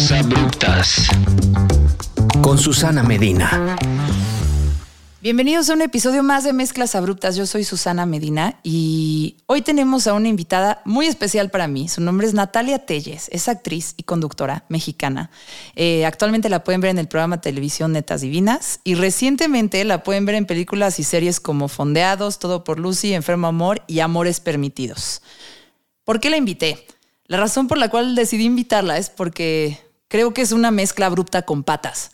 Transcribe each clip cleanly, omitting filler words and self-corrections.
Noticias abruptas con Susana Medina. Bienvenidos a un episodio más de Mezclas Abruptas. Yo soy Susana Medina y hoy tenemos a una invitada muy especial para mí. Su nombre es Natalia Téllez, es actriz y conductora mexicana. Actualmente la pueden ver en el programa de televisión Netas Divinas y recientemente la pueden ver en películas y series como Fondeados, Todo por Lucy, Enfermo Amor y Amores Permitidos. ¿Por qué la invité? La razón por la cual decidí invitarla es porque creo que es una mezcla abrupta con patas.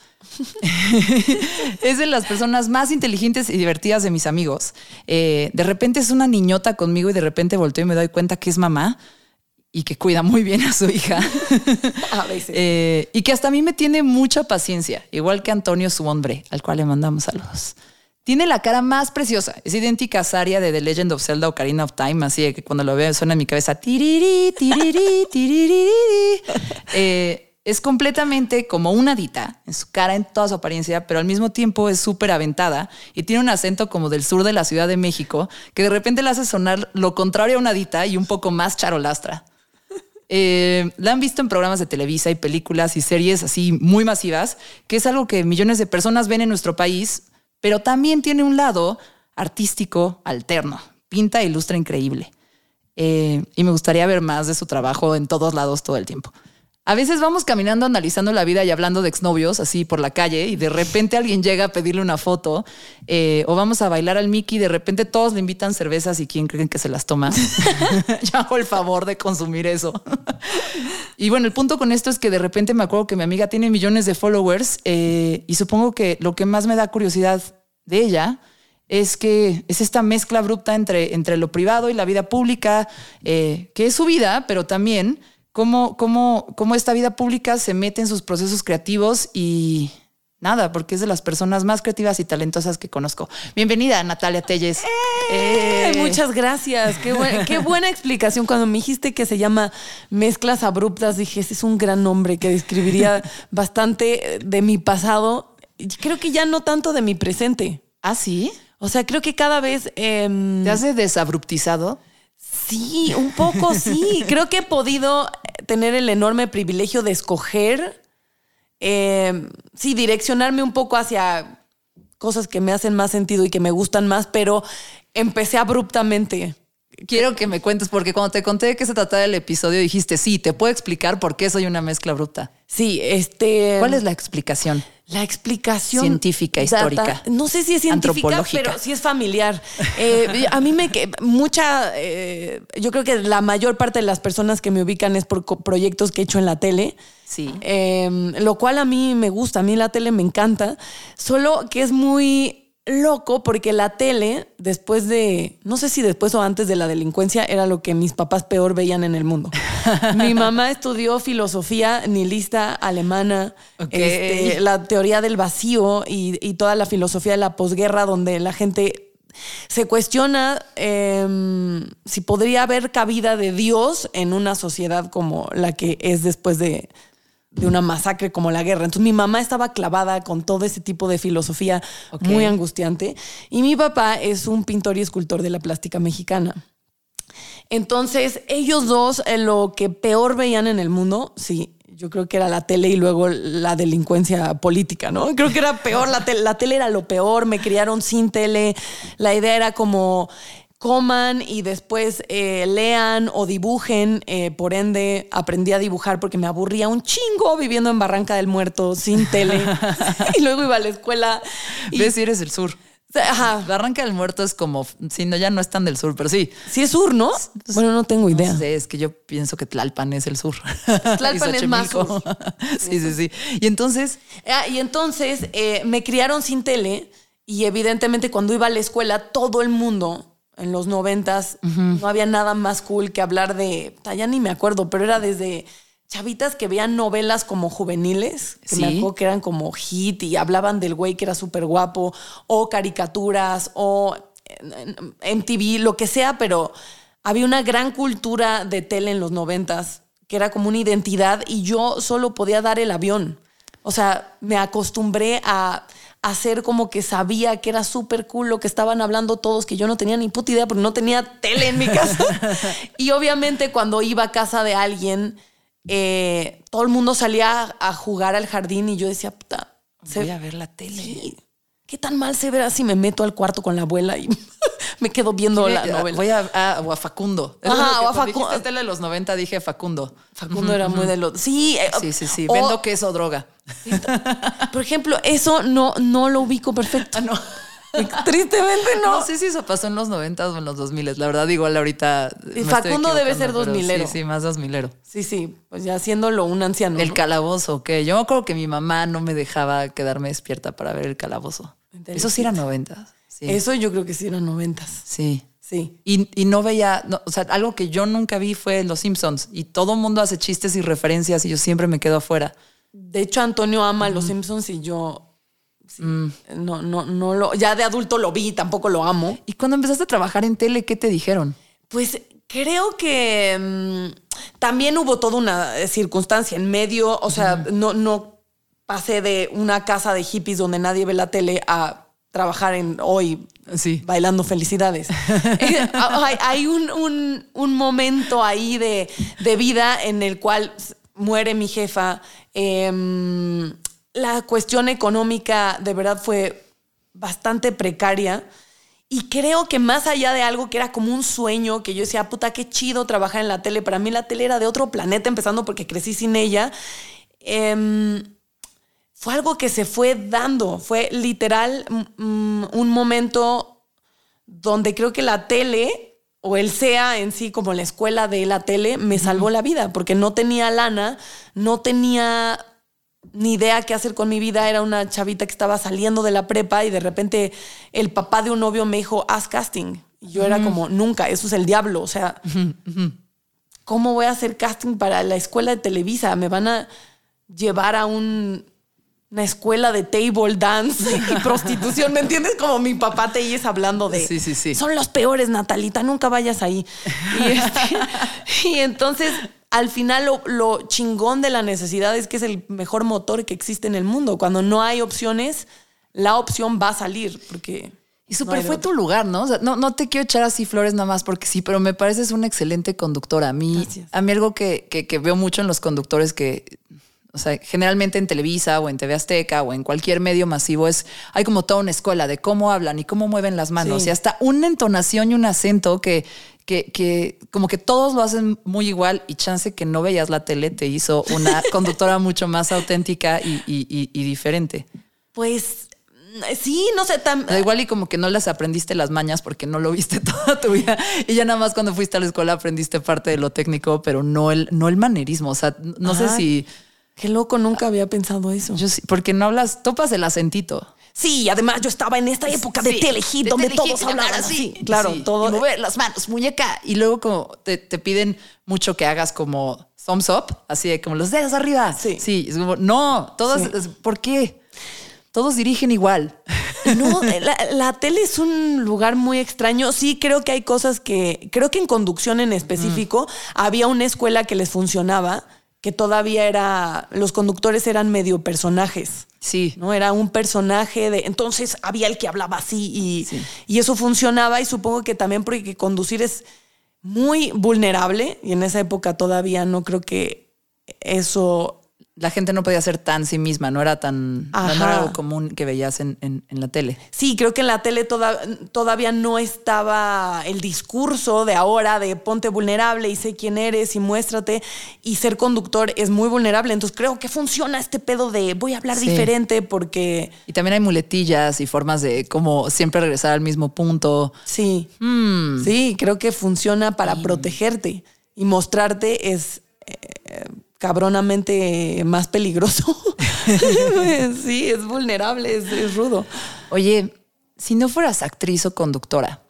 Es de las personas más inteligentes y divertidas de mis amigos. De repente es una niñota conmigo y de repente volteo y me doy cuenta que es mamá y que cuida muy bien a su hija. A veces. Y que hasta a mí me tiene mucha paciencia, igual que Antonio, su hombre, al cual le mandamos saludos. Tiene la cara más preciosa. Es idéntica a Saria de The Legend of Zelda o Karina of Time, así que cuando lo veo suena en mi cabeza. Tiriri, tiriri, tiriri. Es completamente como una dita en su cara, en toda su apariencia, pero al mismo tiempo es súper aventada y tiene un acento como del sur de la Ciudad de México que de repente le hace sonar lo contrario a una dita y un poco más charolastra. La han visto en programas de Televisa y películas y series así muy masivas, que es algo que millones de personas ven en nuestro país, pero también tiene un lado artístico alterno. Pinta e ilustra increíble. Y me gustaría ver más de su trabajo en todos lados todo el tiempo. A veces vamos caminando, analizando la vida y hablando de exnovios así por la calle y de repente alguien llega a pedirle una foto o vamos a bailar al Mickey y de repente todos le invitan cervezas y ¿quién creen que se las toma? Yo hago el favor de consumir eso. Y bueno, el punto con esto es que de repente me acuerdo que mi amiga tiene millones de followers y supongo que lo que más me da curiosidad de ella es que es esta mezcla abrupta entre lo privado y la vida pública, que es su vida, pero también... Cómo esta vida pública se mete en sus procesos creativos y nada, porque es de las personas más creativas y talentosas que conozco. Bienvenida, Natalia Téllez. Muchas gracias. Qué buena explicación. Cuando me dijiste que se llama Mezclas Abruptas, dije, ese es un gran nombre que describiría bastante de mi pasado. Creo que ya no tanto de mi presente. ¿Ah, sí? O sea, creo que cada vez... ¿Te has desabruptizado? Sí, un poco sí. Creo que he podido tener el enorme privilegio de escoger, direccionarme un poco hacia cosas que me hacen más sentido y que me gustan más, pero empecé abruptamente. Quiero que me cuentes, porque cuando te conté de qué se trataba el episodio, dijiste, sí, te puedo explicar por qué soy una mezcla abrupta. Sí, ¿cuál es la explicación? La explicación... científica, histórica. No sé si es científica, pero sí es familiar. A mí me... yo creo que la mayor parte de las personas que me ubican es por proyectos que he hecho en la tele. Sí. Lo cual a mí me gusta. A mí la tele me encanta. Solo que es muy... loco, porque la tele, después de, no sé si después o antes de la delincuencia, era lo que mis papás peor veían en el mundo. Mi mamá estudió filosofía nihilista alemana, la teoría del vacío y toda la filosofía de la posguerra, donde la gente se cuestiona si podría haber cabida de Dios en una sociedad como la que es después de una masacre como la guerra. Entonces mi mamá estaba clavada con todo ese tipo de filosofía muy angustiante. Y mi papá es un pintor y escultor de la plástica mexicana. Entonces ellos dos, lo que peor veían en el mundo, sí, yo creo que era la tele y luego la delincuencia política, ¿no? Creo que era peor, la tele era lo peor, me criaron sin tele. La idea era como... coman y después lean o dibujen. Por ende, aprendí a dibujar porque me aburría un chingo viviendo en Barranca del Muerto sin tele. Y luego iba a la escuela. ¿Ves si eres del sur? Ajá. Barranca del Muerto es como... si no, ya no es tan del sur, pero sí. Sí es sur, ¿no? Bueno, no tengo idea. No sé, es que yo pienso que Tlalpan es el sur. Tlalpan es más sur. Sí. Y entonces... me criaron sin tele y evidentemente cuando iba a la escuela todo el mundo... en los 90s no había nada más cool que hablar de... ya ni me acuerdo, pero era desde chavitas que veían novelas como juveniles, que me acuerdo que eran como hit y hablaban del güey que era súper guapo, o caricaturas, o MTV, lo que sea, pero había una gran cultura de tele en los 90s, que era como una identidad y yo solo podía dar el avión. O sea, me acostumbré a... hacer como que sabía que era súper cool lo que estaban hablando todos, que yo no tenía ni puta idea porque no tenía tele en mi casa. Y obviamente cuando iba a casa de alguien todo el mundo salía a jugar al jardín y yo decía, puta, voy a ver la tele. Sí. ¿Qué tan mal se verá si me meto al cuarto con la abuela y me quedo viendo la novela? Voy a Facundo. Ajá, o a Facundo. En tele de los 90 dije Facundo. Facundo era muy de los... Sí. Vendo queso, droga. Por ejemplo, eso no lo ubico perfecto. Ah, no. Tristemente no. No sé si eso pasó en los 90 o en los 2000. La verdad, igual ahorita. Facundo debe ser 2000ero. Sí, más 2000ero. Sí, pues ya haciéndolo un anciano. El calabozo, que yo me acuerdo que mi mamá no me dejaba quedarme despierta para ver el calabozo. Eso sí era 90. Sí. Eso yo creo que sí eran 90. Sí. Y no veía, o sea, algo que yo nunca vi fue Los Simpsons. Y todo el mundo hace chistes y referencias y yo siempre me quedo afuera. De hecho, Antonio ama Los Simpsons y yo. Sí. No, ya de adulto lo vi, tampoco lo amo. ¿Y cuando empezaste a trabajar en tele, qué te dijeron? Pues creo que también hubo toda una circunstancia en medio, o sea, no pasé de una casa de hippies donde nadie ve la tele a trabajar en hoy bailando felicidades. Hay un momento ahí de vida en el cual muere mi jefa. La cuestión económica de verdad fue bastante precaria y creo que más allá de algo que era como un sueño, que yo decía, puta, qué chido trabajar en la tele. Para mí la tele era de otro planeta, empezando porque crecí sin ella. Fue algo que se fue dando. Fue literal un momento donde creo que la tele o el CEA en sí, como la escuela de la tele, me salvó la vida porque no tenía lana, no tenía... ni idea qué hacer con mi vida. Era una chavita que estaba saliendo de la prepa y de repente el papá de un novio me dijo, haz casting. Y yo era como, nunca, eso es el diablo. O sea, ¿cómo voy a hacer casting para la escuela de Televisa? Me van a llevar a una escuela de table dance y prostitución. ¿Me entiendes? Como mi papá te oyes hablando de... Sí. Son los peores, Natalita, nunca vayas ahí. Y entonces... Al final lo chingón de la necesidad es que es el mejor motor que existe en el mundo. Cuando no hay opciones, la opción va a salir. Porque y súper fue tu lugar, ¿no? O sea, no te quiero echar así flores nada más porque sí, pero me pareces una excelente conductora. A mí algo que veo mucho en los conductores que... O sea, generalmente en Televisa o en TV Azteca o en cualquier medio masivo hay como toda una escuela de cómo hablan y cómo mueven las manos y hasta una entonación y un acento que como que todos lo hacen muy igual y chance que no veías la tele te hizo una conductora mucho más auténtica y diferente. Pues... Sí, no sé, igual y como que no las aprendiste las mañas porque no lo viste toda tu vida y ya nada más cuando fuiste a la escuela aprendiste parte de lo técnico, pero no el manerismo. O sea, no sé si... Qué loco, nunca había pensado eso. Yo sí, porque no hablas, topas el acentito. Sí, además yo estaba en esta época de TeleHit, donde todos hablaban así. Claro, todo. Y mover las manos, muñeca. Y luego como te piden mucho que hagas como thumbs up, así de como los dedos arriba. Sí, es como, no, todas, ¿por qué? Todos dirigen igual. No, la tele es un lugar muy extraño. Sí, creo que hay cosas que... Creo que en conducción en específico había una escuela que les funcionaba, que todavía era... Los conductores eran medio personajes. Sí. ¿No? Era un personaje de... Entonces había el que hablaba así y eso funcionaba. Y supongo que también porque conducir es muy vulnerable. Y en esa época todavía no creo que eso... La gente no podía ser tan sí misma. No era tan... No era algo común que veías en la tele. Sí, creo que en la tele todavía no estaba el discurso de ahora de ponte vulnerable y sé quién eres y muéstrate. Y ser conductor es muy vulnerable. Entonces creo que funciona este pedo de voy a hablar diferente porque... Y también hay muletillas y formas de como siempre regresar al mismo punto. Sí. Sí, creo que funciona para protegerte. Y mostrarte es... cabronamente más peligroso. Sí, es vulnerable, es rudo. Oye, si no fueras actriz o conductora,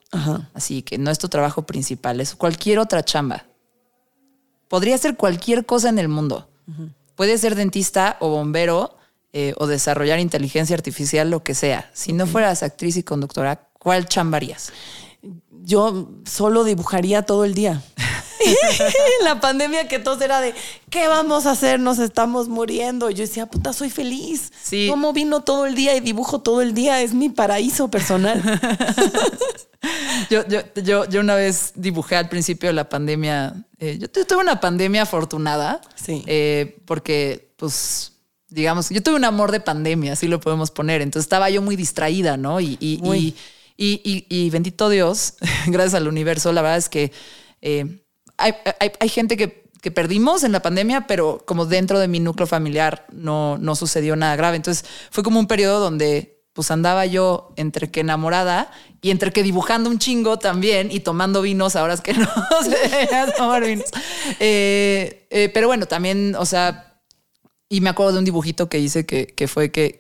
así que no es tu trabajo principal, es cualquier otra chamba. Podría ser cualquier cosa en el mundo. Puede ser dentista o bombero o desarrollar inteligencia artificial, lo que sea. Si no fueras actriz y conductora, ¿cuál chamba harías? Yo solo dibujaría todo el día. La pandemia que todos era de ¿qué vamos a hacer? Nos estamos muriendo. Yo decía, puta, soy feliz. Sí. Como vino todo el día y dibujo todo el día. Es mi paraíso personal. Yo una vez dibujé al principio de la pandemia Yo tuve una pandemia afortunada. Sí. Porque, pues, digamos, yo tuve un amor de pandemia, así lo podemos poner. Entonces estaba yo muy distraída, ¿no? Y bendito Dios, gracias al universo, la verdad es que hay gente que perdimos en la pandemia, pero como dentro de mi núcleo familiar no sucedió nada grave. Entonces fue como un periodo donde pues andaba yo entre que enamorada y entre que dibujando un chingo también y tomando vinos a horas que no se tomar vinos. Pero bueno, también, o sea, y me acuerdo de un dibujito que hice que fue que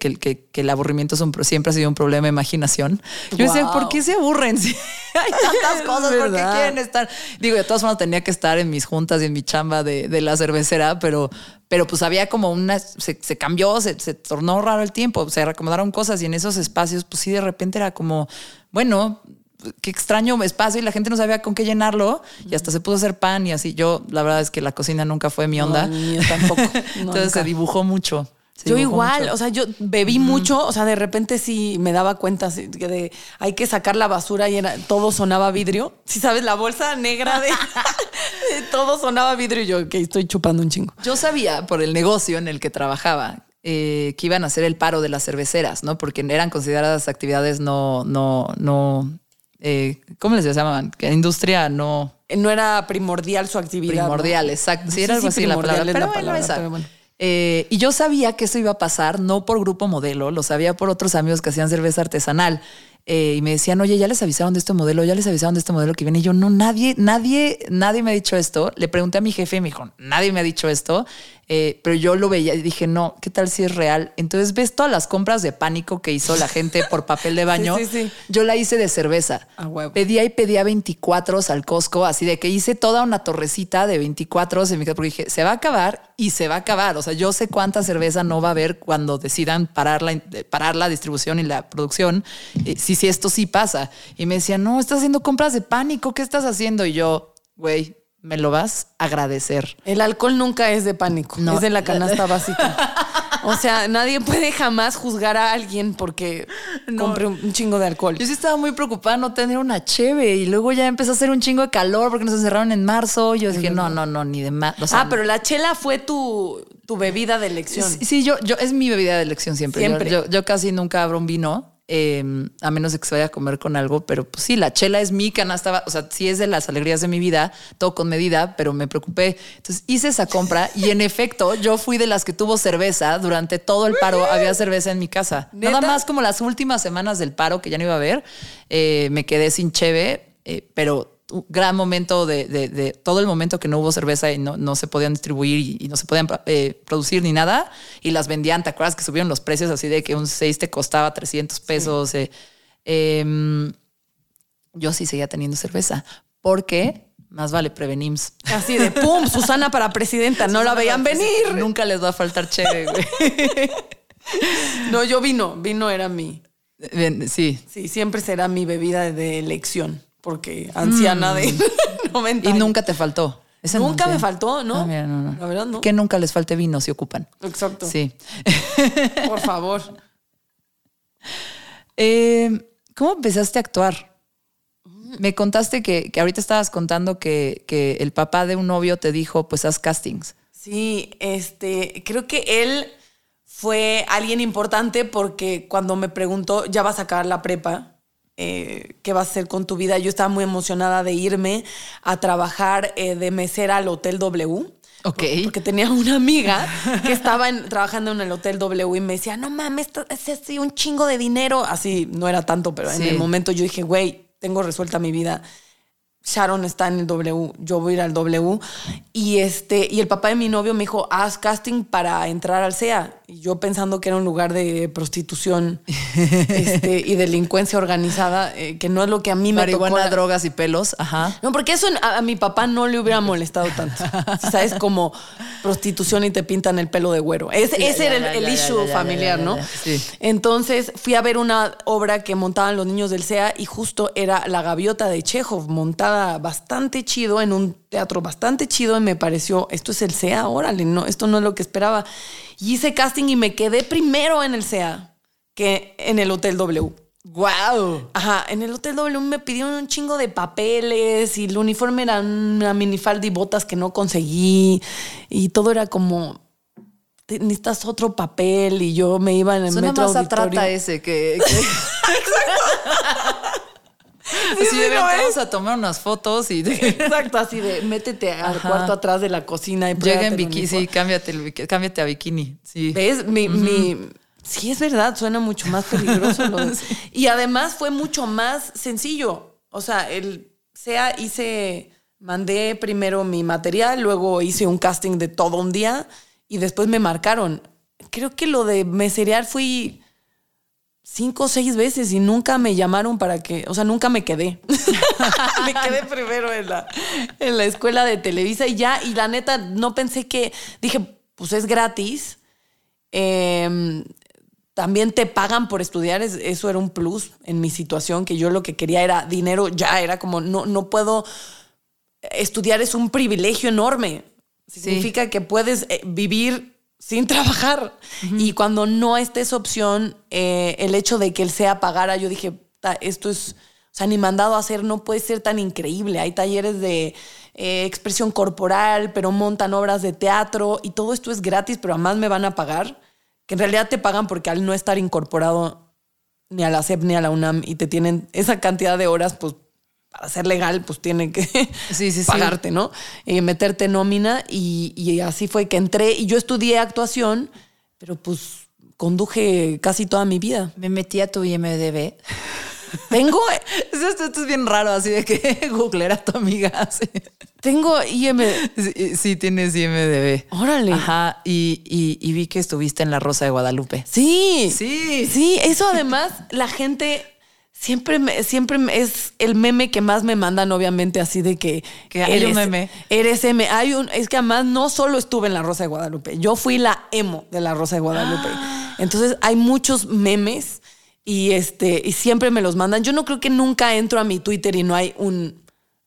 el aburrimiento siempre ha sido un problema de imaginación. Yo decía, ¿por qué se aburren? Si hay tantas cosas, ¿por qué quieren estar? Digo, de todas formas tenía que estar en mis juntas y en mi chamba de la cervecera, pero pues había como una... Se cambió, se tornó raro el tiempo, se reacomodaron cosas y en esos espacios, pues sí, de repente era como, bueno... Qué extraño espacio y la gente no sabía con qué llenarlo y hasta se puso a hacer pan y así. Yo, la verdad es que la cocina nunca fue mi onda. No, yo tampoco. Entonces nunca. Se dibujó mucho. Yo igual, o sea, yo bebí mucho, o sea, de repente sí me daba cuenta de hay que sacar la basura y todo sonaba vidrio. Sí, sabes, la bolsa negra de todo sonaba vidrio y yo, ok, estoy chupando un chingo. Yo sabía por el negocio en el que trabajaba que iban a hacer el paro de las cerveceras, ¿no? Porque eran consideradas actividades no ¿cómo les llamaban? Que industria no era primordial su actividad. Primordial, ¿no? Exacto. Sí, era algo así la palabra. Pero bueno. Y yo sabía que eso iba a pasar, no por Grupo Modelo, lo sabía por otros amigos que hacían cerveza artesanal. Y me decían, oye, ya les avisaron de este modelo que viene. Y yo, no, nadie me ha dicho esto. Le pregunté a mi jefe y me dijo, nadie me ha dicho esto. Pero yo lo veía y dije, no, ¿qué tal si es real? Entonces, ¿ves todas las compras de pánico que hizo la gente por papel de baño? Sí. Yo la hice de cerveza. A huevo. Pedía 24s al Costco, así de que hice toda una torrecita de 24s en mi casa, porque dije, se va a acabar. O sea, yo sé cuánta cerveza no va a haber cuando decidan parar la distribución y la producción. Sí, esto sí pasa. Y me decían, no, estás haciendo compras de pánico, ¿qué estás haciendo? Y yo, güey, me lo vas a agradecer. El alcohol nunca es de pánico, no. Es de la canasta básica. O sea, nadie puede jamás juzgar a alguien porque compre un chingo de alcohol. Yo sí estaba muy preocupada no tener una cheve y luego ya empezó a hacer un chingo de calor porque nos encerraron en marzo. Yo dije, no, ni de más. O sea, pero la chela fue tu bebida de elección. Sí, yo es mi bebida de elección siempre. Yo casi nunca abro un vino. A menos de que se vaya a comer con algo, pero pues sí, la chela es mi canasta, o sea, sí es de las alegrías de mi vida, todo con medida, pero me preocupé. Entonces hice esa compra y en efecto yo fui de las que tuvo cerveza durante todo el paro. Había cerveza en mi casa. ¿Neta? Nada más como las últimas semanas del paro que ya no iba a haber, me quedé sin cheve, pero un gran momento de todo el momento que no hubo cerveza y no se podían distribuir y no se podían producir ni nada y las vendían. ¿Te acuerdas que subieron los precios así de que un 6 te costaba $300? Sí. Yo sí seguía teniendo cerveza porque más vale prevenims. Así de pum, Susana para presidenta, no Susana la veían venir. Nunca les va a faltar chévere, güey. No, yo vino era mi... Sí. Sí, siempre será mi bebida de elección. Porque anciana de 90 años. Y nunca te faltó. Esa nunca me faltó, ¿no? Ah, mira, no. La verdad, no. Que nunca les falte vino si ocupan. Exacto. Sí. Por favor. ¿Cómo empezaste a actuar? Me contaste que ahorita estabas contando que el papá de un novio te dijo, pues haz castings. Sí, creo que él fue alguien importante porque cuando me preguntó, ¿ya vas a acabar la prepa? ¿Qué vas a hacer con tu vida? Yo estaba muy emocionada de irme a trabajar de mesera al Hotel W. Okay. Porque tenía una amiga que estaba trabajando en el Hotel W y me decía, no mames, esto es así un chingo de dinero. Así no era tanto, pero sí. En el momento yo dije, güey, tengo resuelta mi vida. Sharon está en el W, yo voy a ir al W. Y el papá de mi novio me dijo, haz casting para entrar al CEA. Y yo pensando que era un lugar de prostitución y delincuencia organizada, que no es lo que a mí me tocó. Marihuana, drogas y pelos. Ajá. No, porque eso a mi papá no le hubiera molestado tanto. ¿Sabes? Como prostitución y te pintan el pelo de güero. Ese era el issue familiar, ¿no? Sí. Entonces fui a ver una obra que montaban los niños del CEA y justo era La Gaviota de Chejo, montada bastante chido, en un teatro bastante chido, y me pareció, esto es el CEA, órale, no, esto no es lo que esperaba. Y hice casting y me quedé primero en el CEA que en el Hotel W. Wow. Ajá, en el Hotel W me pidieron un chingo de papeles y el uniforme era una minifalda y botas que no conseguí y todo era como necesitas otro papel y yo me iba en el metro auditorio. Suena más a trata ese que... Exacto. Así sí, vamos a tomar unas fotos y... Exacto, así de métete al cuarto atrás de la cocina y llega en bikini, sí, cámbiate a bikini. Sí. ¿Ves? Sí, es verdad, suena mucho más peligroso. Sí. Y además fue mucho más sencillo. O sea, mandé primero mi material, luego hice un casting de todo un día y después me marcaron. Creo que lo de meserear fui 5 o 6 veces y nunca me llamaron para que... O sea, nunca me quedé. Me quedé primero en la escuela de Televisa y ya. Y la neta, no pensé que... Dije, pues es gratis. También te pagan por estudiar. Eso era un plus en mi situación, que yo lo que quería era dinero ya. Era como, no puedo... Estudiar es un privilegio enorme. Sí. Significa que puedes vivir... sin trabajar. Uh-huh. Y cuando no esté esa opción, el hecho de que él sea pagara, yo dije, esto es... O sea, ni mandado a hacer, no puede ser tan increíble. Hay talleres de expresión corporal, pero montan obras de teatro y todo esto es gratis, pero además me van a pagar. Que en realidad te pagan porque al no estar incorporado ni a la SEP ni a la UNAM y te tienen esa cantidad de horas, pues para ser legal, pues tienen que pagarte, ¿no? Meterte nómina y así fue que entré. Y yo estudié actuación, pero pues conduje casi toda mi vida. Me metí a tu IMDb. Tengo... Esto es bien raro, así de que googlear a tu amiga. Así. Tengo IMDb. Sí, tienes IMDb. Órale. Ajá, y vi que estuviste en La Rosa de Guadalupe. Sí. Sí. Sí, eso además la gente... Siempre es el meme que más me mandan, obviamente, así de que hay un meme. Es que además no solo estuve en La Rosa de Guadalupe, yo fui la emo de La Rosa de Guadalupe. Entonces hay muchos memes y siempre me los mandan. Yo no creo que nunca entro a mi Twitter y no hay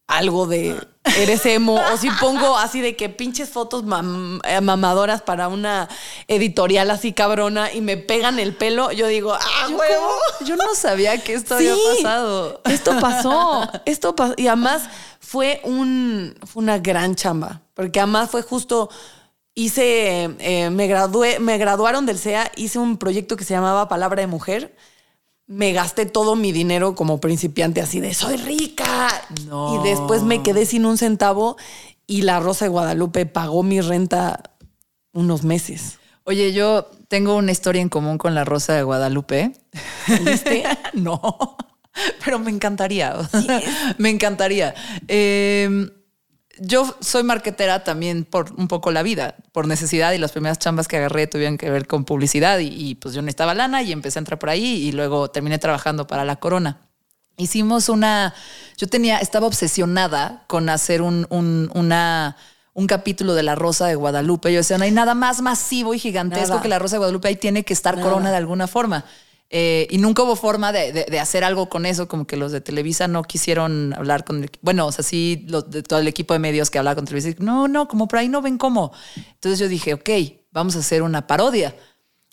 algo de eres emo, o si pongo así de que pinches fotos mamadoras para una editorial así cabrona y me pegan el pelo, yo digo, huevo. Yo no sabía que esto había pasado. Esto pasó. Y además fue una gran chamba, porque además fue justo, me graduaron del CEA, hice un proyecto que se llamaba Palabra de Mujer. Me gasté todo mi dinero como principiante, así de soy rica. No. Y después me quedé sin un centavo y La Rosa de Guadalupe pagó mi renta unos meses. Oye, yo tengo una historia en común con La Rosa de Guadalupe. ¿Viste? No, pero me encantaría. Yes. Me encantaría. Yo soy marketera también por un poco la vida, por necesidad, y las primeras chambas que agarré tuvieron que ver con publicidad y pues yo necesitaba lana y empecé a entrar por ahí y luego terminé trabajando para La Corona. Estaba obsesionada con hacer un capítulo de La Rosa de Guadalupe. Yo decía, no hay nada más masivo y gigantesco que La Rosa de Guadalupe, ahí tiene que estar Corona de alguna forma. Y nunca hubo forma de hacer algo con eso, como que los de Televisa no quisieron hablar con... Bueno, o sea, sí, todo el equipo de medios que hablaba con Televisa, no, como por ahí no ven cómo. Entonces yo dije, ok, vamos a hacer una parodia.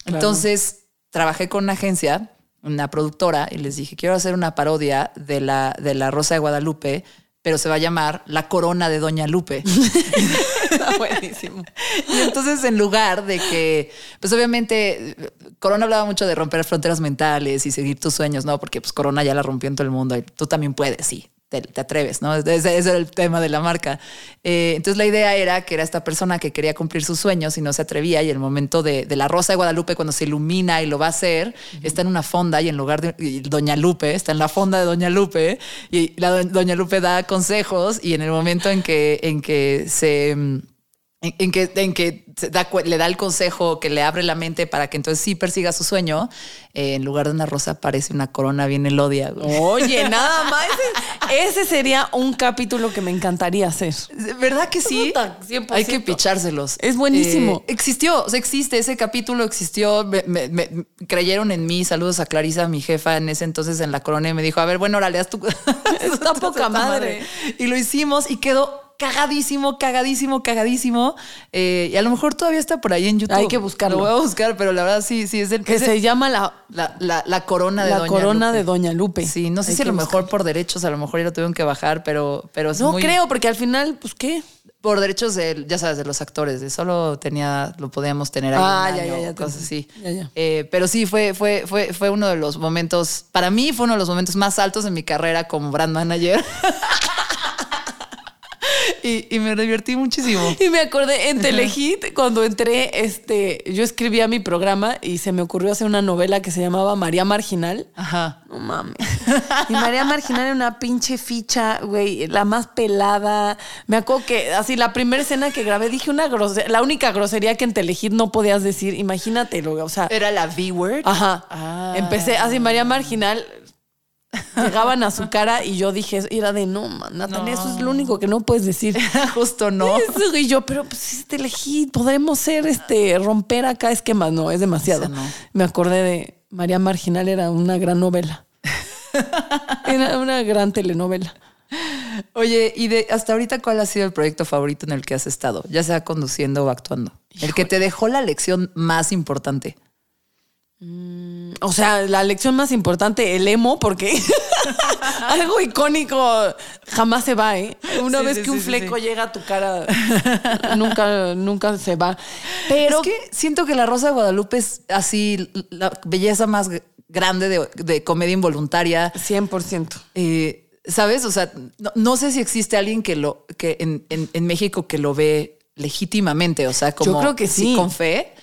Claro. Entonces trabajé con una agencia, una productora, y les dije, quiero hacer una parodia de la Rosa de Guadalupe, pero se va a llamar La Corona de Doña Lupe. Está buenísimo. Y entonces, en lugar de que, pues obviamente, Corona hablaba mucho de romper fronteras mentales y seguir tus sueños, ¿no? Porque pues Corona ya la rompió en todo el mundo y tú también puedes, sí, te atreves, ¿no? Ese era el tema de la marca. Entonces la idea era que era esta persona que quería cumplir sus sueños y no se atrevía, y el momento de La Rosa de Guadalupe, cuando se ilumina y lo va a hacer, está en una fonda, y en lugar de Doña Lupe, está en la fonda de Doña Lupe, y Doña Lupe da consejos, y en el momento en que le da el consejo que le abre la mente para que entonces sí persiga su sueño, en lugar de una rosa aparece una corona bien elodia. Oye, nada más. Ese sería un capítulo que me encantaría hacer. ¿Verdad que sí? 100%. Hay que pichárselos. Es buenísimo. Existe, ese capítulo existió. Creyeron en mí. Saludos a Clarisa, mi jefa en ese entonces en La Corona, y me dijo, a ver, bueno, órale, haz tu... Está poca madre. Y lo hicimos y quedó cagadísimo, cagadísimo, cagadísimo. Y a lo mejor todavía está por ahí en YouTube. Hay que buscarlo. Lo voy a buscar, pero la verdad sí es el... Que se llama La Corona de Doña Lupe. La Corona de Doña Lupe. Sí, no sé si a lo mejor por derechos, a lo mejor ya lo tuvieron que bajar, pero es muy... No creo, porque al final, pues, ¿qué? Por derechos, ya sabes, de los actores. Solo lo podíamos tener ahí. Ya, cosas así. Ya. Pero sí, fue uno de los momentos... Para mí fue uno de los momentos más altos en mi carrera como brand manager. Y me divertí muchísimo. Y me acordé en TeleHit, cuando entré, yo escribía mi programa y se me ocurrió hacer una novela que se llamaba María Marginal. Ajá. No mames. Y María Marginal era una pinche ficha, güey, la más pelada. Me acuerdo que así la primera escena que grabé dije una grosería, la única grosería que en TeleHit no podías decir, imagínatelo, o sea. Era la V-word. Ajá. Ah. Empecé así, María Marginal... Llegaban a su cara y yo dije, era de no, Natalia, no. Eso es lo único que no puedes decir. Justo no. Eso, y yo, pero pues es TeleHit, podremos ser, romper acá esquemas. No, es demasiado. O sea, no. Me acordé de María Marginal, era una gran novela. Era una gran telenovela. Oye, y de hasta ahorita, ¿cuál ha sido el proyecto favorito en el que has estado? Ya sea conduciendo o actuando. Híjole. El que te dejó la lección más importante. O sea, la lección más importante, el emo, porque algo icónico jamás se va, ¿eh? Una vez que un fleco llega a tu cara, nunca se va. Pero es que siento que La Rosa de Guadalupe es así la belleza más grande de comedia involuntaria. 100%. ¿Sabes? O sea, no sé si existe alguien que en México que lo ve legítimamente, o sea, como... Yo creo que sí. Con fe.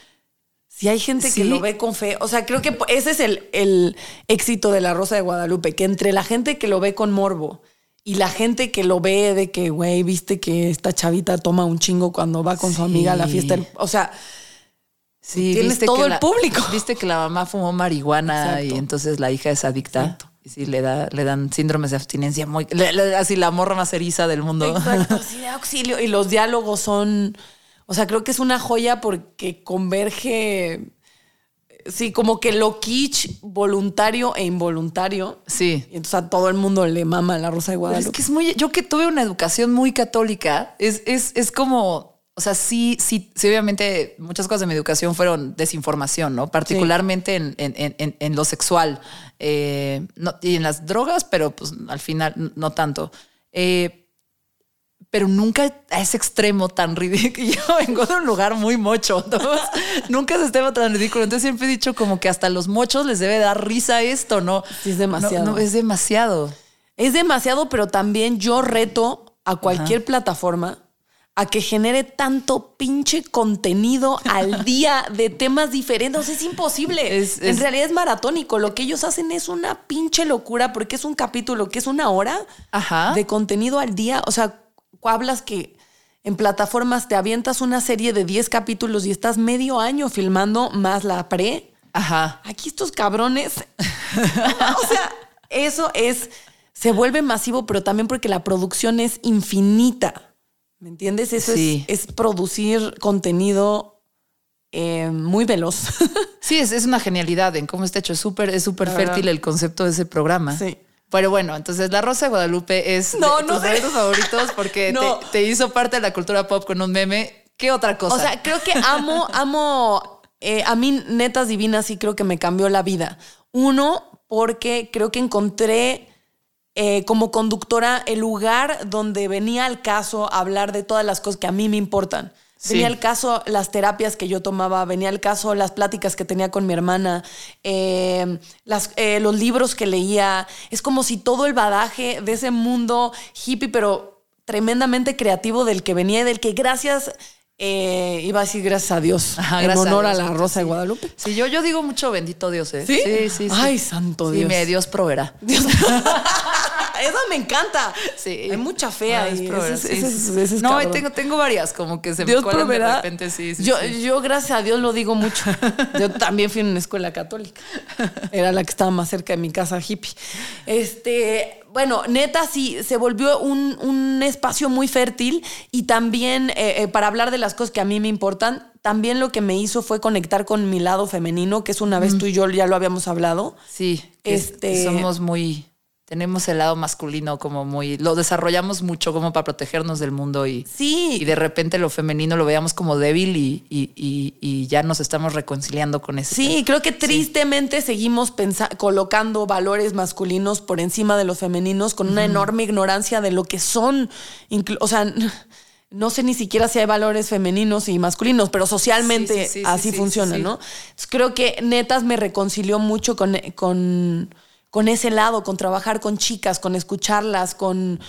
Y hay gente que lo ve con fe. O sea, creo que ese es el éxito de La Rosa de Guadalupe, que entre la gente que lo ve con morbo y la gente que lo ve de que, güey, viste que esta chavita toma un chingo cuando va con su amiga a la fiesta. O sea, tienes todo el público. Viste que la mamá fumó marihuana. Exacto. Y entonces la hija es adicta. Exacto. Y sí, le dan síndromes de abstinencia muy... así la morra más eriza del mundo. Exacto, sí, de auxilio. Y los diálogos son... O sea, creo que es una joya porque converge, sí, como que lo kitsch voluntario e involuntario. Sí. Y entonces a todo el mundo le mama La Rosa de Guadalupe. Pero es que es muy... Yo que tuve una educación muy católica, es como... O sea, sí, obviamente muchas cosas de mi educación fueron desinformación, ¿no? Particularmente en lo sexual, no, y en las drogas, pero pues al final no tanto. Pero nunca a ese extremo tan ridículo. Yo vengo de un lugar muy mocho, ¿no? Nunca ese extremo tan ridículo. Entonces siempre he dicho como que hasta los mochos les debe dar risa esto, ¿no? Sí, es demasiado. No, es demasiado. Es demasiado, pero también yo reto a cualquier plataforma a que genere tanto pinche contenido al día de temas diferentes. O sea, es imposible. En realidad es maratónico. Lo que ellos hacen es una pinche locura porque es un capítulo que es una hora de contenido al día. O sea, hablas que en plataformas te avientas una serie de 10 capítulos y estás medio año filmando más la pre. Ajá. Aquí estos cabrones. O sea, eso es... Se vuelve masivo, pero también porque la producción es infinita. ¿Me entiendes? Eso es producir contenido muy veloz. Sí, es una genialidad en cómo está hecho. Es súper fértil el concepto de ese programa. Sí. Pero bueno, entonces La Rosa de Guadalupe es de tus favoritos porque te hizo parte de la cultura pop con un meme. ¿Qué otra cosa? O sea, creo que amo a mí Netas Divinas sí creo que me cambió la vida. Uno, porque creo que encontré como conductora el lugar donde venía al caso hablar de todas las cosas que a mí me importan. Venía al caso las terapias que yo tomaba, venía al caso las pláticas que tenía con mi hermana, los libros que leía. Es como si todo el bagaje de ese mundo hippie, pero tremendamente creativo del que venía y del que gracias... iba a decir gracias a Dios. Ajá, en honor a la Rosa de Guadalupe. Sí, yo digo mucho bendito Dios, ¿eh? Sí. Ay, santo Dios. Sí, Dios proveerá. Dios. Esa me encanta. Sí. Hay mucha fe ahí. No, tengo varias como que se Dios me cuadran de repente. Sí, yo gracias a Dios lo digo mucho. Yo también fui en una escuela católica. Era la que estaba más cerca de mi casa hippie. Bueno, neta, sí, se volvió un espacio muy fértil y también para hablar de las cosas que a mí me importan, también lo que me hizo fue conectar con mi lado femenino, que es una vez tú y yo ya lo habíamos hablado. Sí, somos muy... tenemos el lado masculino como muy... Lo desarrollamos mucho como para protegernos del mundo y, sí, y de repente lo femenino lo veíamos como débil y ya nos estamos reconciliando con eso. Sí, creo que tristemente seguimos colocando valores masculinos por encima de los femeninos con una enorme ignorancia de lo que son. O sea, no sé ni siquiera si hay valores femeninos y masculinos, pero socialmente así funciona, ¿no? Entonces creo que Netas me reconcilió mucho con ese lado, con trabajar con chicas, con escucharlas, con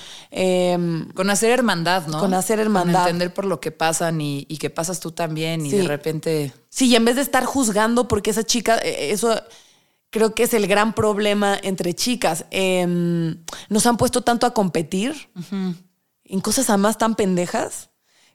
hacer hermandad, ¿no? Con hacer hermandad. Con entender por lo que pasan y que pasas tú también y de repente... Sí, y en vez de estar juzgando porque esa chica... Eso creo que es el gran problema entre chicas. Nos han puesto tanto a competir en cosas además tan pendejas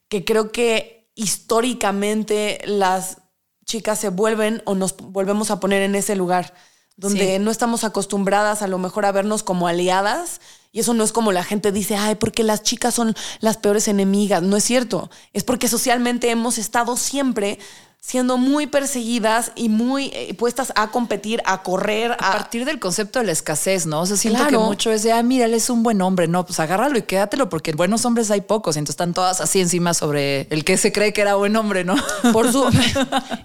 que creo que históricamente las chicas se vuelven o nos volvemos a poner en ese lugar. Donde no estamos acostumbradas a lo mejor a vernos como aliadas. Y eso no es como la gente dice, ay, porque las chicas son las peores enemigas. No es cierto. Es porque socialmente hemos estado siempre siendo muy perseguidas y muy puestas a competir, a correr. A partir del concepto de la escasez, ¿no? O sea, siento que mucho es de, ah, mira, él es un buen hombre. No, pues agárralo y quédatelo porque buenos hombres hay pocos. Entonces están todas así encima sobre el que se cree que era buen hombre, ¿no? Por su...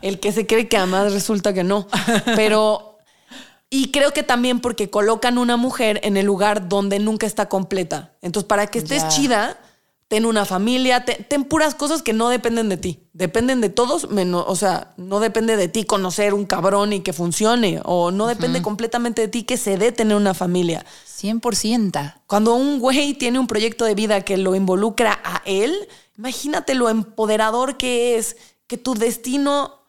El que se cree que además resulta que no. Pero... Y creo que también porque colocan una mujer en el lugar donde nunca está completa. Entonces, para que estés chida, ten una familia, ten puras cosas que no dependen de ti. Dependen de todos, menos, o sea, no depende de ti conocer un cabrón y que funcione. O no depende completamente de ti que se dé tener una familia. 100%. Cuando un güey tiene un proyecto de vida que lo involucra a él, imagínate lo empoderador que es que tu destino...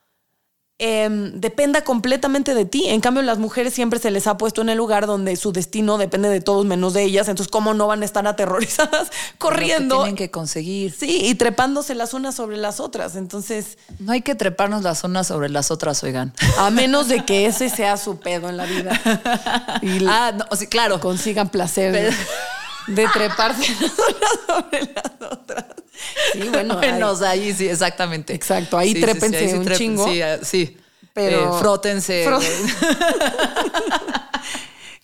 dependa completamente de ti. En cambio, las mujeres siempre se les ha puesto en el lugar donde su destino depende de todos menos de ellas. Entonces, ¿cómo no van a estar aterrorizadas corriendo? Lo que tienen que conseguir. Sí, y trepándose las unas sobre las otras. Entonces... No hay que treparnos las unas sobre las otras, oigan. A menos de que ese sea su pedo en la vida. Y no, sí, claro. Consigan placer. De treparse las unas sobre las otras. Sí, bueno. Menos ahí sí, exactamente. Exacto, ahí sí, trépense ahí sí, un chingo. Sí, sí. Pero frótense.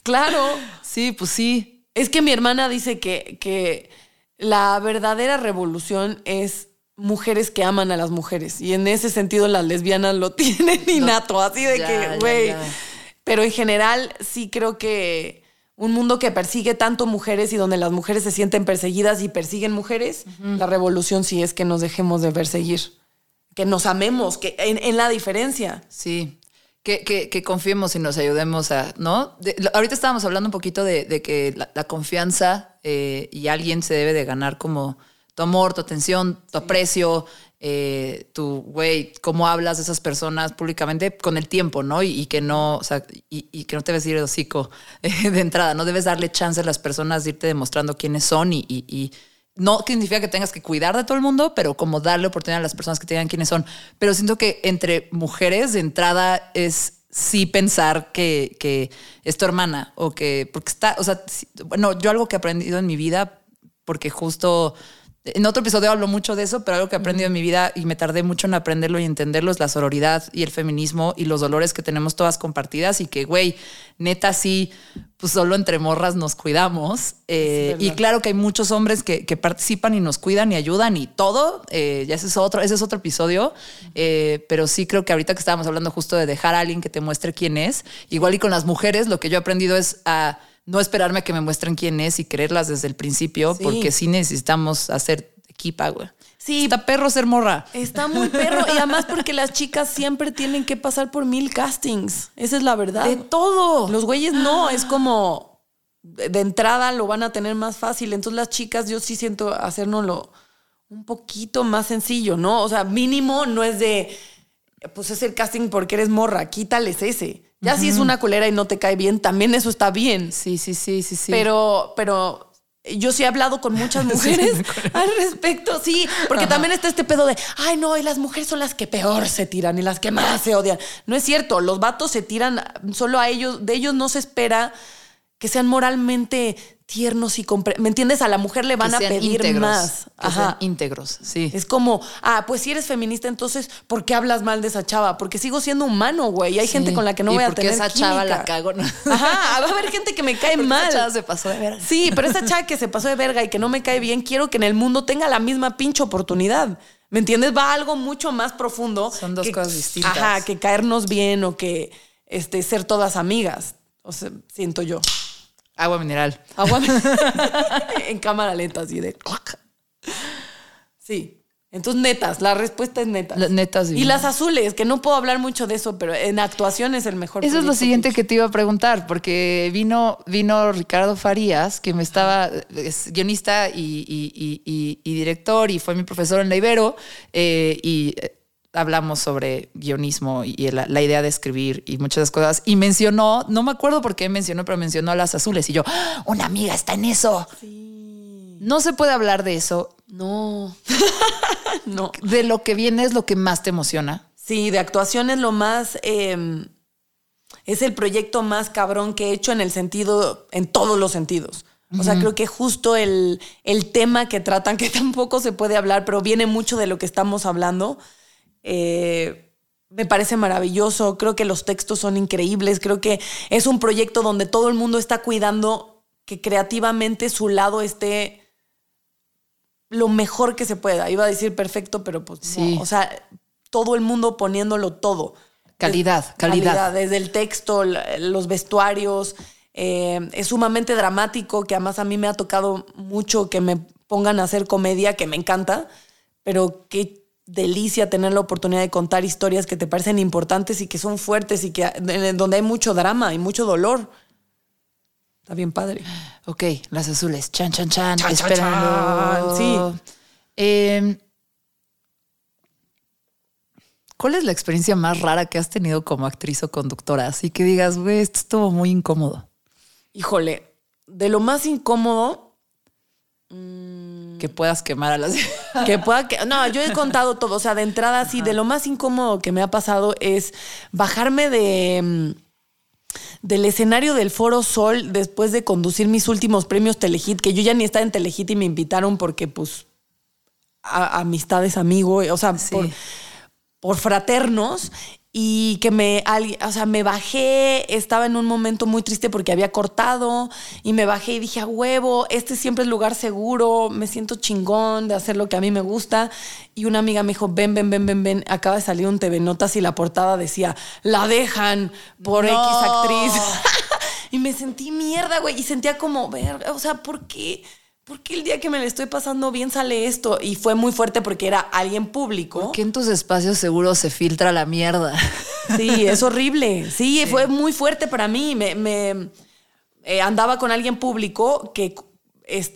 Claro. Sí, pues sí. Es que mi hermana dice que la verdadera revolución es mujeres que aman a las mujeres. Y en ese sentido las lesbianas lo tienen innato. Así de ya, que, güey. Pero en general sí creo que... Un mundo que persigue tanto mujeres y donde las mujeres se sienten perseguidas y persiguen mujeres. La revolución sí es que nos dejemos de perseguir. Que nos amemos, que en la diferencia. Sí, que confiemos y nos ayudemos a... ¿no? Ahorita estábamos hablando un poquito de que la confianza y alguien se debe de ganar como tu amor, tu atención, tu aprecio... tu güey, cómo hablas de esas personas públicamente con el tiempo, ¿no? Y que no, o sea, y que no te debes ir de hocico de entrada, no debes darle chance a las personas de irte demostrando quiénes son y no significa que tengas que cuidar de todo el mundo, pero como darle oportunidad a las personas que te digan quiénes son. Pero siento que entre mujeres de entrada es sí pensar que es tu hermana o que, porque está, o sea, bueno, yo algo que he aprendido en mi vida, porque justo... En otro episodio hablo mucho de eso, pero algo que he aprendido en mi vida y me tardé mucho en aprenderlo y entenderlo es la sororidad y el feminismo y los dolores que tenemos todas compartidas y que, güey, neta sí, pues solo entre morras nos cuidamos. Y claro que hay muchos hombres que participan y nos cuidan y ayudan y todo. Ya ese es otro episodio. Pero sí creo que ahorita que estábamos hablando justo de dejar a alguien que te muestre quién es, igual y con las mujeres, lo que yo he aprendido es a... no esperarme a que me muestren quién es y quererlas desde el principio, porque sí necesitamos hacer equipa, güey. Sí. Está perro ser morra. Está muy perro. Y además porque las chicas siempre tienen que pasar por 1000 castings. Esa es la verdad. De todo. Los güeyes no. Es como de entrada lo van a tener más fácil. Entonces las chicas yo sí siento hacérnoslo un poquito más sencillo, ¿no? O sea, mínimo no es de... Pues es el casting porque eres morra. Quítales ese. Ya si es una culera y no te cae bien, también eso está bien. Sí. Pero yo sí he hablado con muchas mujeres al respecto, sí. Porque también está este pedo de, ay, no, y las mujeres son las que peor se tiran y las que más se odian. No es cierto, los vatos se tiran solo a ellos. De ellos no se espera que sean moralmente... tiernos y ¿me entiendes? A la mujer le van a pedir íntegros, más. Ajá. Íntegros, sí. Es como, ah, pues si eres feminista, entonces, ¿por qué hablas mal de esa chava? Porque sigo siendo humano, güey. Hay gente con la que no voy a tener química. Y porque esa chava la cago. No. Ajá, va a haber gente que me cae mal. Esa chava se pasó de verga. Sí, pero esa chava que se pasó de verga y que no me cae bien, quiero que en el mundo tenga la misma pinche oportunidad. ¿Me entiendes? Va a algo mucho más profundo. Son dos cosas distintas. Ajá, que caernos bien o que ser todas amigas. O sea, siento yo. Agua mineral. Agua en cámara lenta, así de... Sí. Entonces, netas. La respuesta es netas. Netas Divinas. Y Las Azules, que no puedo hablar mucho de eso, pero en actuación es el mejor. Eso es lo siguiente que te iba a preguntar, porque vino Ricardo Farías, que me estaba... Es guionista y director, y fue mi profesor en la Ibero, y... hablamos sobre guionismo y la idea de escribir y muchas cosas. Y mencionó, no me acuerdo por qué mencionó, pero mencionó a Las Azules. Y yo, ¡ah, una amiga está en eso! Sí. No se puede hablar de eso. No. No. De lo que viene es lo que más te emociona. Sí, de actuación es lo más... es el proyecto más cabrón que he hecho en todos los sentidos. O sea, creo que justo el tema que tratan, que tampoco se puede hablar, pero viene mucho de lo que estamos hablando... me parece maravilloso. Creo que los textos son increíbles. Creo que es un proyecto donde todo el mundo está cuidando que creativamente su lado esté lo mejor que se pueda. Iba a decir perfecto, pero pues sí. No. O sea, todo el mundo poniéndolo todo. Calidad. Desde el texto, los vestuarios. Es sumamente dramático, que además a mí me ha tocado mucho que me pongan a hacer comedia, que me encanta, pero que delicia tener la oportunidad de contar historias que te parecen importantes y que son fuertes y que donde hay mucho drama y mucho dolor. Está bien padre. Ok, Las Azules. Chan, chan, chan. Chan, esperando. Chan, chan. Sí. ¿Cuál es la experiencia más rara que has tenido como actriz o conductora? Así que digas, güey, esto estuvo muy incómodo. Híjole, de lo más incómodo... que puedas quemar a las... No, yo he contado todo. O sea, de entrada, sí, de lo más incómodo que me ha pasado es bajarme del escenario del Foro Sol después de conducir mis últimos premios TeleHit, que yo ya ni estaba en TeleHit y me invitaron porque, pues, amistades, amigos, o sea, sí, por fraternos... Y que me bajé, estaba en un momento muy triste porque había cortado y me bajé y dije, a huevo, este siempre es lugar seguro, me siento chingón de hacer lo que a mí me gusta. Y una amiga me dijo, ven, acaba de salir un TV Notas y la portada decía, la dejan por X actriz. Y me sentí mierda, güey, y sentía como, o sea, ¿Por qué el día que me le estoy pasando bien sale esto? Y fue muy fuerte porque era alguien público. Porque en tus espacios seguros se filtra la mierda. Sí, es horrible. Sí, fue muy fuerte para mí. Andaba con alguien público que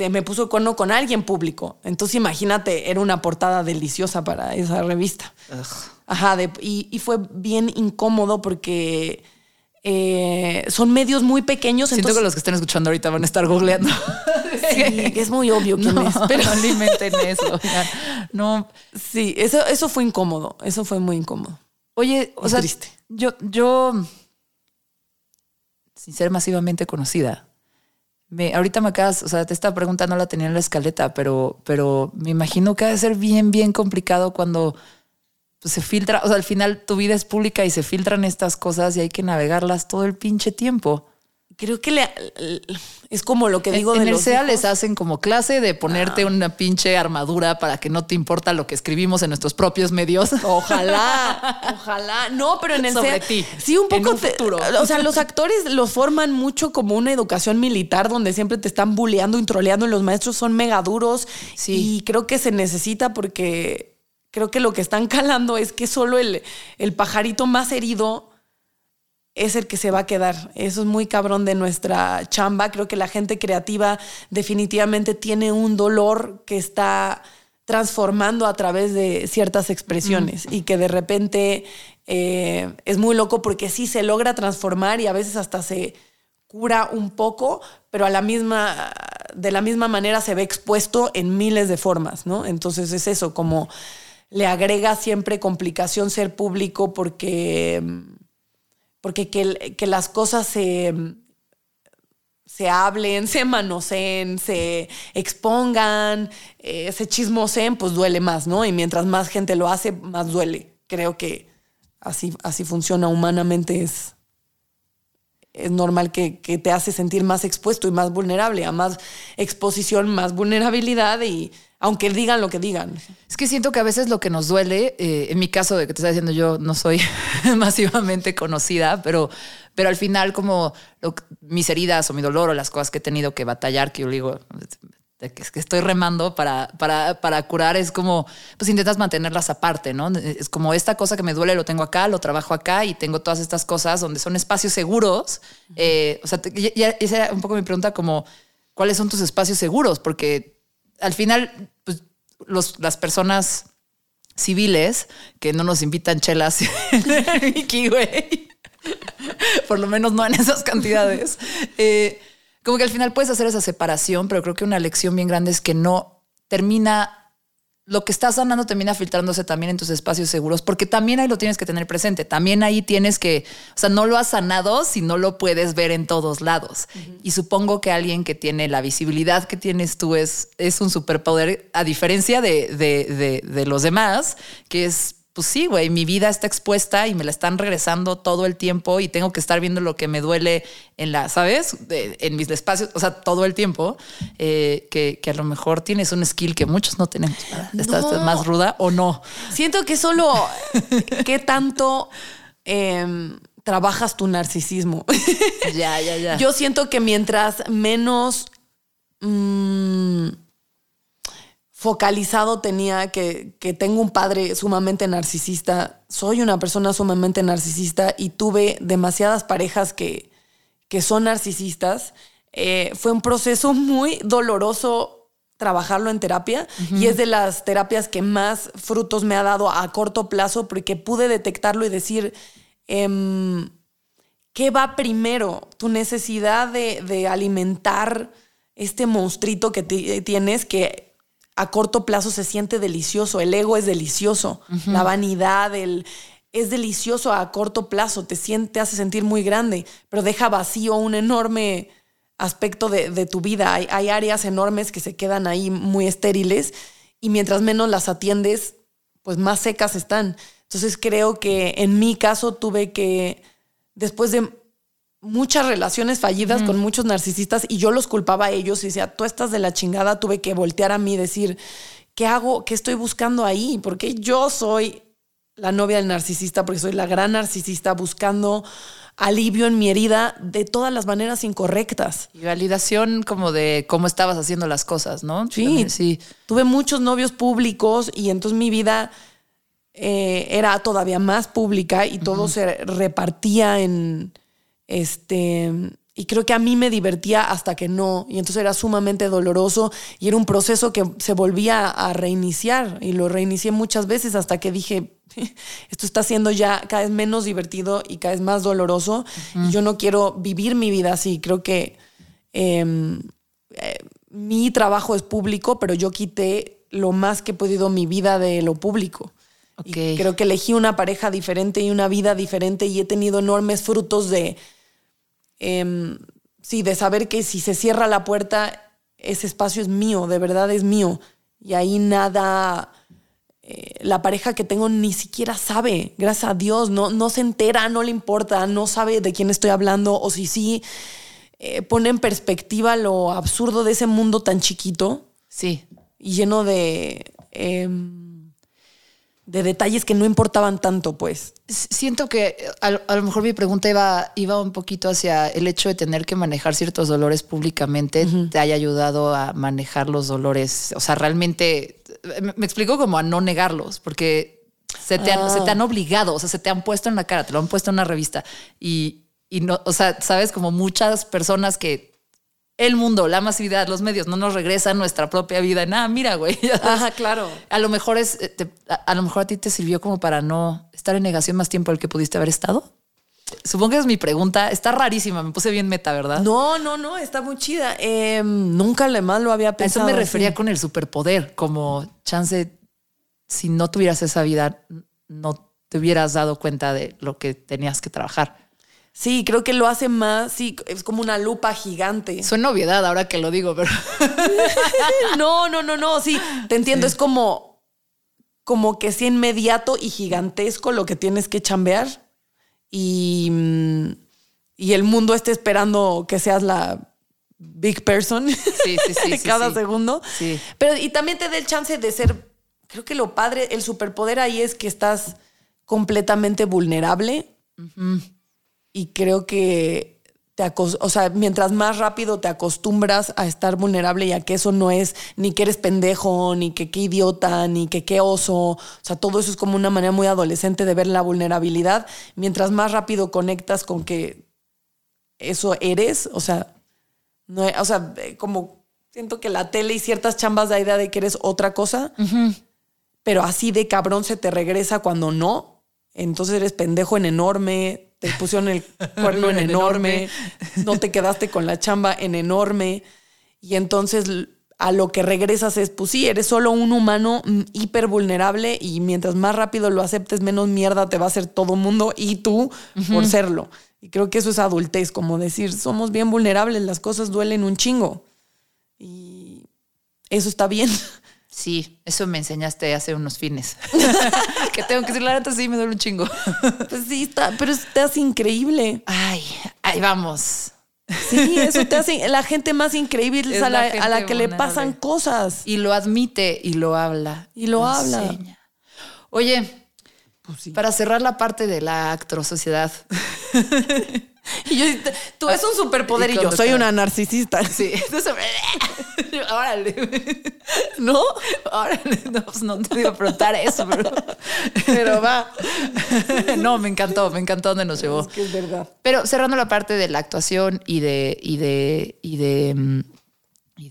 me puso cono con alguien público. Entonces, imagínate, era una portada deliciosa para esa revista. Ugh. Ajá, y fue bien incómodo porque... son medios muy pequeños. Siento que los que estén escuchando ahorita van a estar googleando. Sí, es muy obvio quién es, pero no alimenten eso. No. Sí, eso fue incómodo. Eso fue muy incómodo. Oye, o sea, triste. Yo, sin ser masivamente conocida, ahorita me acabas, o sea, esta pregunta no la tenía en la escaleta, pero me imagino que ha de ser bien, bien complicado cuando... se filtra, o sea, al final tu vida es pública y se filtran estas cosas y hay que navegarlas todo el pinche tiempo. Creo que es como lo que digo de los hijos. Les hacen como clase de ponerte una pinche armadura para que no te importa lo que escribimos en nuestros propios medios. Ojalá. No, pero en el sobre ti. Sí, un poco. En un futuro. O sea, los actores los forman mucho como una educación militar donde siempre te están bulleando y troleando y los maestros son mega duros. Sí. Y creo que se necesita porque... Creo que lo que están calando es que solo el pajarito más herido es el que se va a quedar. Eso es muy cabrón de nuestra chamba. Creo que la gente creativa definitivamente tiene un dolor que está transformando a través de ciertas expresiones y que de repente es muy loco porque sí se logra transformar y a veces hasta se cura un poco, pero de la misma manera se ve expuesto en miles de formas, ¿no? Entonces es eso, como... le agrega siempre complicación ser público porque que las cosas se se hablen, se manoseen, se expongan, se chismoseen, pues duele más, ¿no? Y mientras más gente lo hace, más duele. Creo que así funciona humanamente. Es normal que te hace sentir más expuesto y más vulnerable. A más exposición, más vulnerabilidad, y aunque digan lo que digan. Es que siento que a veces lo que nos duele, en mi caso de que te estaba diciendo, yo no soy masivamente conocida, pero al final como mis heridas o mi dolor o las cosas que he tenido que batallar, que yo digo, es que estoy remando para curar, es como, pues intentas mantenerlas aparte, ¿no? Es como esta cosa que me duele, lo tengo acá, lo trabajo acá y tengo todas estas cosas donde son espacios seguros. Uh-huh. O sea, esa era un poco mi pregunta, como, ¿cuáles son tus espacios seguros? Porque al final, pues, las personas civiles que no nos invitan chelas Mickey, güey, por lo menos no en esas cantidades, como que al final puedes hacer esa separación, pero creo que una lección bien grande es que no termina, lo que estás sanando termina filtrándose también en tus espacios seguros, porque también ahí lo tienes que tener presente. También ahí tienes que, o sea, no lo has sanado si no lo puedes ver en todos lados. Uh-huh. Y supongo que alguien que tiene la visibilidad que tienes tú es un superpoder, a diferencia de los demás, que es, pues sí, güey, mi vida está expuesta y me la están regresando todo el tiempo y tengo que estar viendo lo que me duele en la, ¿sabes? En mis espacios, o sea, todo el tiempo, que a lo mejor tienes un skill que muchos no tenemos. ¿Estás más ruda o no? Siento que solo qué tanto trabajas tu narcisismo. Ya. Yo siento que mientras menos focalizado tenía que tengo un padre sumamente narcisista, soy una persona sumamente narcisista y tuve demasiadas parejas que son narcisistas. Fue un proceso muy doloroso trabajarlo en terapia. Uh-huh. Y es de las terapias que más frutos me ha dado a corto plazo, porque pude detectarlo y decir, ¿qué va primero? Tu necesidad de alimentar este monstruito que tienes, que a corto plazo se siente delicioso. El ego es delicioso. Uh-huh. La vanidad es delicioso a corto plazo. Te hace sentir muy grande, pero deja vacío un enorme aspecto de tu vida. Hay áreas enormes que se quedan ahí muy estériles y mientras menos las atiendes, pues más secas están. Entonces creo que en mi caso tuve que, después de muchas relaciones fallidas, uh-huh, con muchos narcisistas, y yo los culpaba a ellos y decía, tú estás de la chingada, tuve que voltear a mí y decir, ¿qué hago? ¿Qué estoy buscando ahí? Porque yo soy la novia del narcisista, porque soy la gran narcisista buscando alivio en mi herida de todas las maneras incorrectas. Y validación como de cómo estabas haciendo las cosas, ¿no? Sí, también, sí. Tuve muchos novios públicos y entonces mi vida era todavía más pública y todo, uh-huh, se repartía en... y creo que a mí me divertía hasta que no, y entonces era sumamente doloroso y era un proceso que se volvía a reiniciar, y lo reinicié muchas veces hasta que dije, esto está siendo ya cada vez menos divertido y cada vez más doloroso. Uh-huh. Y yo no quiero vivir mi vida así. Creo que mi trabajo es público, pero yo quité lo más que he podido mi vida de lo público. Okay. Y creo que elegí una pareja diferente y una vida diferente, y he tenido enormes frutos de saber que si se cierra la puerta, ese espacio es mío, de verdad es mío. Y ahí nada, la pareja que tengo ni siquiera sabe, gracias a Dios, no se entera, no le importa, no sabe de quién estoy hablando, o si sí, pone en perspectiva lo absurdo de ese mundo tan chiquito. Sí. Y lleno de detalles que no importaban tanto, pues. Siento que a lo mejor mi pregunta iba un poquito hacia el hecho de tener que manejar ciertos dolores públicamente, uh-huh, te haya ayudado a manejar los dolores. O sea, realmente, me explico, como a no negarlos, porque se te han obligado, o sea, se te han puesto en la cara, te lo han puesto en una revista. Y no, o sea, sabes, como muchas personas que... el mundo, la masividad, los medios no nos regresan nuestra propia vida. Nada, mira, güey. Ajá, claro. A lo mejor a ti te sirvió como para no estar en negación más tiempo del que pudiste haber estado. Supongo que es mi pregunta. Está rarísima, me puse bien meta, ¿verdad? No, está muy chida. Nunca más lo había pensado. A eso me refería así, con el superpoder, como chance, si no tuvieras esa vida, no te hubieras dado cuenta de lo que tenías que trabajar. Sí, creo que lo hace más, sí, es como una lupa gigante. Suena obviedad ahora que lo digo, pero... No, sí, te entiendo, sí. Es como que sí, inmediato y gigantesco lo que tienes que chambear y el mundo está esperando que seas la... big person. Sí, cada segundo. Sí. Pero, y también te da el chance de ser, creo que lo padre, el superpoder ahí es que estás completamente vulnerable. Uh-huh. Y creo que mientras más rápido te acostumbras a estar vulnerable y a que eso no es ni que eres pendejo, ni que qué idiota, ni que qué oso. O sea, todo eso es como una manera muy adolescente de ver la vulnerabilidad. Mientras más rápido conectas con que eso eres, o sea, no, o sea, como siento que la tele y ciertas chambas da idea de que eres otra cosa, uh-huh, pero así de cabrón se te regresa cuando no. Entonces eres pendejo en enorme, te pusieron el cuerno en enorme, no te quedaste con la chamba en enorme. Y entonces a lo que regresas es, pues sí, eres solo un humano hiper vulnerable y mientras más rápido lo aceptes, menos mierda te va a hacer todo mundo y tú, uh-huh, por serlo. Y creo que eso es adultez, como decir, somos bien vulnerables, las cosas duelen un chingo. Y eso está bien. Sí, eso me enseñaste hace unos fines. Que tengo que decir, la neta sí me duele un chingo. Pues sí, pero te hace increíble. Ay, ahí vamos. Sí, eso te hace la gente más increíble, a la que le pasan cosas. Y lo admite y lo habla. Enseña. Oye... Pues sí. Para cerrar la parte de la actrosociedad. Y yo, tú es un superpoder y yo soy una narcisista. Sí. Entonces, órale. ¿No? Órale. No, pues no te digo preguntar eso, pero va. No, me encantó donde nos llevó. Es que es verdad. Pero cerrando la parte de la actuación y de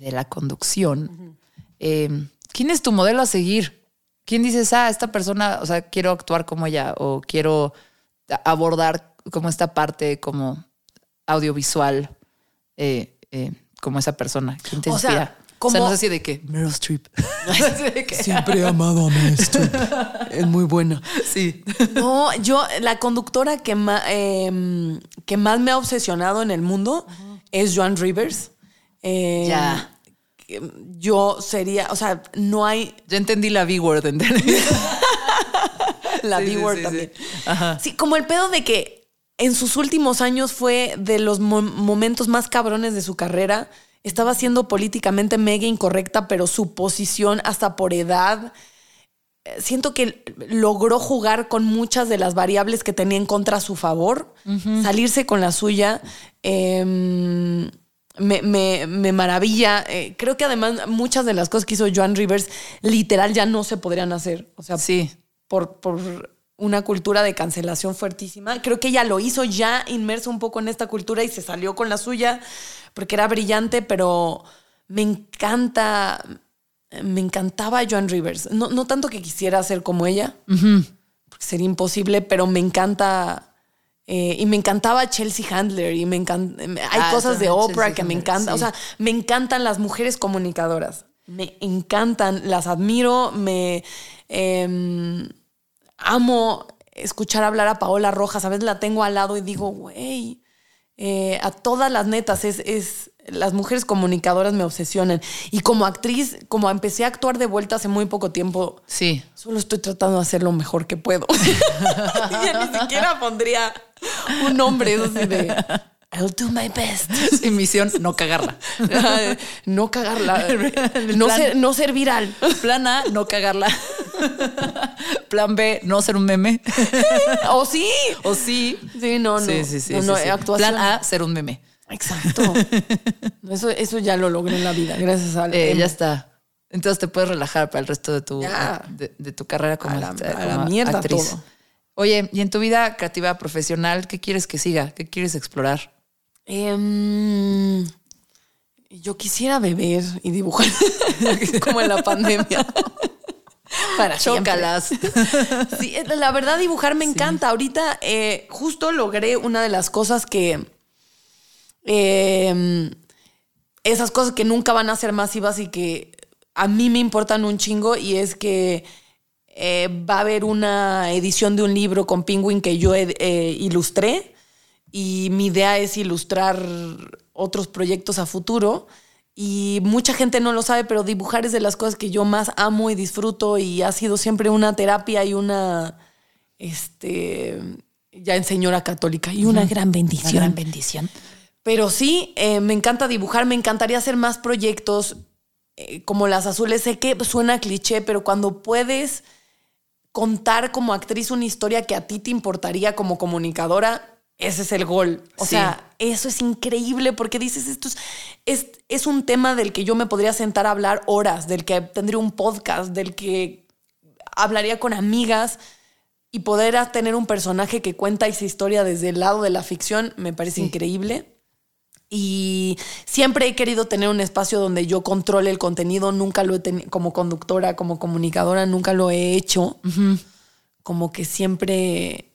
la conducción, uh-huh, ¿quién es tu modelo a seguir? ¿Quién dices, esta persona, o sea, quiero actuar como ella o quiero abordar como esta parte como audiovisual, como esa persona? ¿Quién te inspira? O sea, no sé si de qué. Meryl Streep. Siempre he amado a Meryl Streep. Es muy buena. Sí. No, yo, la conductora que más me ha obsesionado en el mundo, uh-huh, es Joan Rivers. Ya. Yo sería, o sea, no hay... Yo entendí la B-word en televisión. La B-word también. Sí. Ajá. Sí, como el pedo de que en sus últimos años fue de los momentos más cabrones de su carrera. Estaba siendo políticamente mega incorrecta, pero su posición hasta por edad... Siento que logró jugar con muchas de las variables que tenía en contra a su favor. Uh-huh. Salirse con la suya. Me maravilla. Creo que además muchas de las cosas que hizo Joan Rivers literal ya no se podrían hacer. O sea, sí, por una cultura de cancelación fuertísima. Creo que ella lo hizo ya inmersa un poco en esta cultura y se salió con la suya porque era brillante, pero me encantaba Joan Rivers. No tanto que quisiera ser como ella, uh-huh, porque sería imposible, pero me encanta... y me encantaba Chelsea Handler y hay cosas de Oprah Chelsea que Handler, me encantan, sí. O sea, me encantan las mujeres comunicadoras, me encantan, las admiro, amo escuchar hablar a Paola Rojas. A veces la tengo al lado y digo, güey, a todas las netas las mujeres comunicadoras me obsesionan. Y como actriz, como empecé a actuar de vuelta hace muy poco tiempo, sí, solo estoy tratando de hacer lo mejor que puedo. Ya ni siquiera pondría un nombre, eso sí, de I'll do my best. Sí, misión, no cagarla. No cagarla. No ser viral. Plan A, no cagarla. Plan B, no ser un meme. O sí. O sí. Sí, no. Sí. Actuación. Plan A, ser un meme. Exacto. Eso ya lo logré en la vida, gracias a ya está. Entonces te puedes relajar para el resto de tu carrera como actriz. Todo. Oye, y en tu vida creativa profesional, ¿qué quieres que siga? ¿Qué quieres explorar? Yo quisiera beber y dibujar como en la pandemia. Para chócalas. Sí, la verdad, dibujar me encanta. Sí. Ahorita justo logré una de las cosas que... esas cosas que nunca van a ser masivas y que a mí me importan un chingo, y es que va a haber una edición de un libro con Penguin que yo ilustré y mi idea es ilustrar otros proyectos a futuro. Y mucha gente no lo sabe, pero dibujar es de las cosas que yo más amo y disfruto, y ha sido siempre una terapia y una... ya en señora católica, y una gran bendición. Una gran bendición. Pero sí, me encanta dibujar, me encantaría hacer más proyectos como Las Azules. Sé que suena cliché, pero cuando puedes contar como actriz una historia que a ti te importaría como comunicadora... Ese es el gol. O sea, eso es increíble, porque dices, esto es un tema del que yo me podría sentar a hablar horas, del que tendría un podcast, del que hablaría con amigas, y poder tener un personaje que cuenta esa historia desde el lado de la ficción me parece increíble. Y siempre he querido tener un espacio donde yo controle el contenido. Nunca lo he tenido como conductora, como comunicadora, nunca lo he hecho. Como que siempre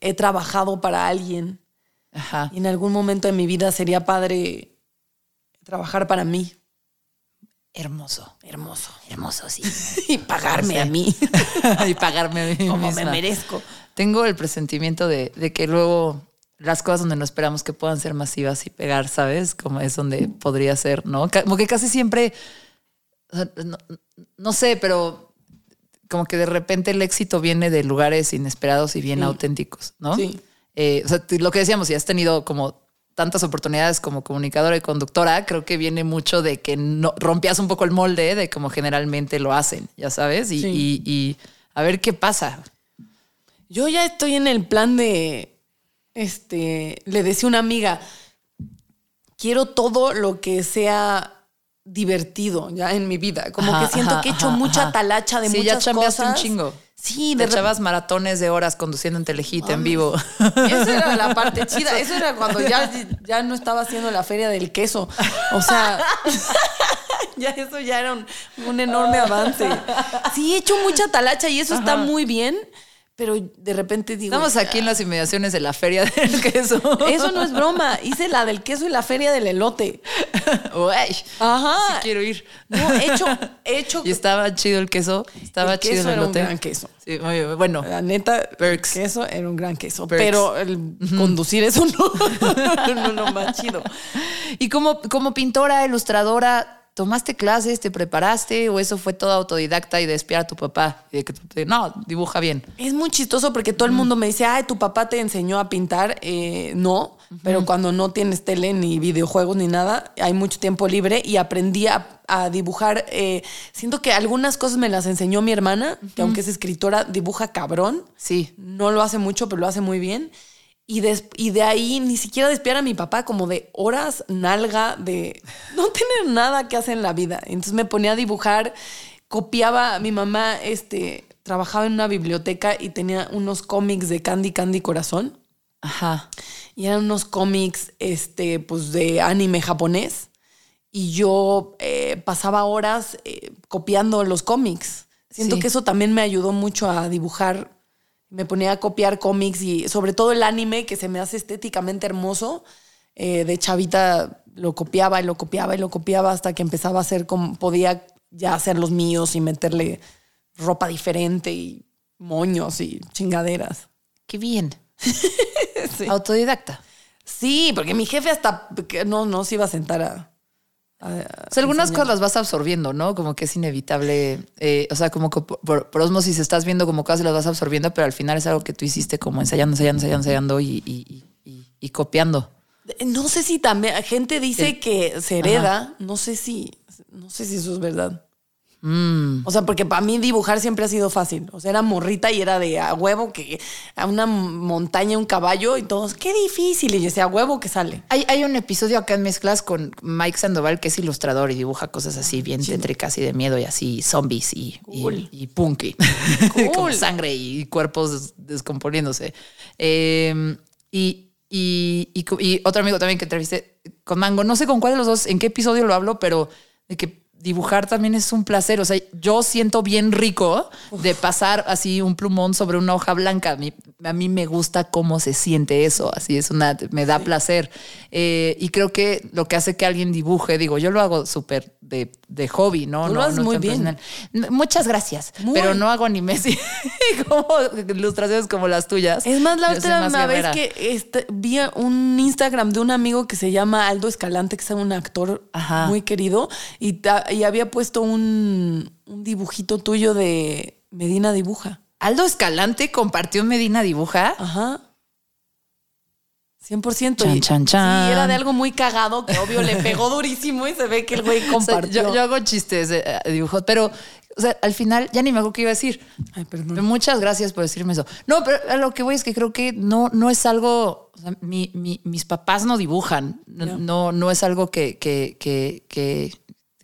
he trabajado para alguien. Ajá. Y en algún momento de mi vida sería padre trabajar para mí. Hermoso, sí. Y pagarme a mí. Y pagarme a mí como misma. Me merezco. Tengo el presentimiento de que luego las cosas donde no esperamos que puedan ser masivas y pegar, ¿sabes? Como es donde podría ser, ¿no? Como que casi siempre, no sé, pero... Como que de repente el éxito viene de lugares inesperados y bien auténticos, ¿no? Sí. O sea, lo que decíamos, si has tenido como tantas oportunidades como comunicadora y conductora, creo que viene mucho de que no rompías un poco el molde de como generalmente lo hacen, ya sabes, y a ver qué pasa. Yo ya estoy en el plan de, le decía una amiga, quiero todo lo que sea... divertido ya en mi vida, como que siento que he hecho mucha talacha de muchas cosas. Sí, ya chambeaste un chingo. Sí, te echabas maratones de horas conduciendo en TeleHit en vivo. Esa era la parte chida. Eso era cuando ya no estaba haciendo la feria del queso. O sea, ya eso ya era un enorme avance. Sí, he hecho mucha talacha y eso está muy bien. Pero de repente digo... Estamos aquí en las inmediaciones de la feria del queso. Eso no es broma. Hice la del queso y la feria del elote. Uy, ajá. Sí quiero ir. No, he hecho... Y estaba chido el queso. Estaba el queso chido el elote. Era un gran queso. Sí, muy bien. Bueno. La neta, Perks. El queso era un gran queso. Perks. Pero el conducir eso no lo más chido. Y como pintora, ilustradora... ¿Tomaste clases? ¿Te preparaste? ¿O eso fue todo autodidacta y de espiar a tu papá? Y de que no, dibuja bien. Es muy chistoso porque todo el mundo me dice, ay, tu papá te enseñó a pintar. No, pero cuando no tienes tele ni videojuegos ni nada, hay mucho tiempo libre y aprendí a dibujar. Siento que algunas cosas me las enseñó mi hermana, que aunque es escritora, dibuja cabrón. Sí. No lo hace mucho, pero lo hace muy bien. Y de ahí ni siquiera de espiar a mi papá, como de horas nalga de no tener nada que hacer en la vida. Entonces me ponía a dibujar, copiaba. Mi mamá trabajaba en una biblioteca y tenía unos cómics de Candy Candy Corazón. Ajá. Y eran unos cómics pues de anime japonés. Y yo pasaba horas copiando los cómics. Siento que eso también me ayudó mucho a dibujar. Me ponía a copiar cómics y sobre todo el anime, que se me hace estéticamente hermoso. De chavita lo copiaba y lo copiaba y lo copiaba hasta que empezaba a hacer como... Podía ya hacer los míos y meterle ropa diferente y moños y chingaderas. ¡Qué bien! Sí. Autodidacta. Sí, porque mi jefe hasta... No se iba a sentar o sea, algunas cosas las vas absorbiendo, ¿no? Como que es inevitable. O sea, como que por osmosis estás viendo como cosas y las vas absorbiendo, pero al final es algo que tú hiciste como ensayando y copiando. No sé si también... Gente dice que se hereda. Ajá. No sé si eso es verdad. O sea, porque para mí dibujar siempre ha sido fácil. O sea, era morrita y era de a huevo que... A una montaña, un caballo y todos... ¡Qué difícil! Y yo decía, a huevo que sale. Hay un episodio acá en Mezclas con Mike Sandoval, que es ilustrador y dibuja cosas así bien tétricas y de miedo y así, zombies y punk. Cool. Con sangre y cuerpos descomponiéndose. Y otro amigo también que entrevisté con Mango. No sé con cuál de los dos, en qué episodio lo hablo, pero de que dibujar también es un placer. O sea, yo siento bien rico de pasar así un plumón sobre una hoja blanca. A mí me gusta cómo se siente eso. Así es me da placer. Y creo que lo que hace que alguien dibuje, digo, yo lo hago súper de hobby, ¿no? Tú lo haces muy bien. Muchas gracias. Pero no hago animes y como ilustraciones como las tuyas. Es más, la última vez que vi un Instagram de un amigo que se llama Aldo Escalante, que es un actor muy querido, y había puesto un dibujito tuyo de Medina Dibuja. ¿Aldo Escalante compartió Medina Dibuja? Ajá. 100%. Chan, chan, chan. Sí, era de algo muy cagado que obvio le pegó durísimo y se ve que el güey compartió. O sea, yo hago chistes de dibujos, pero o sea, al final ya ni me acuerdo qué iba a decir. Ay, perdón. Muchas gracias por decirme eso. No, pero a lo que voy es que creo que no es algo... O sea, mis papás no dibujan. Yeah. No es algo que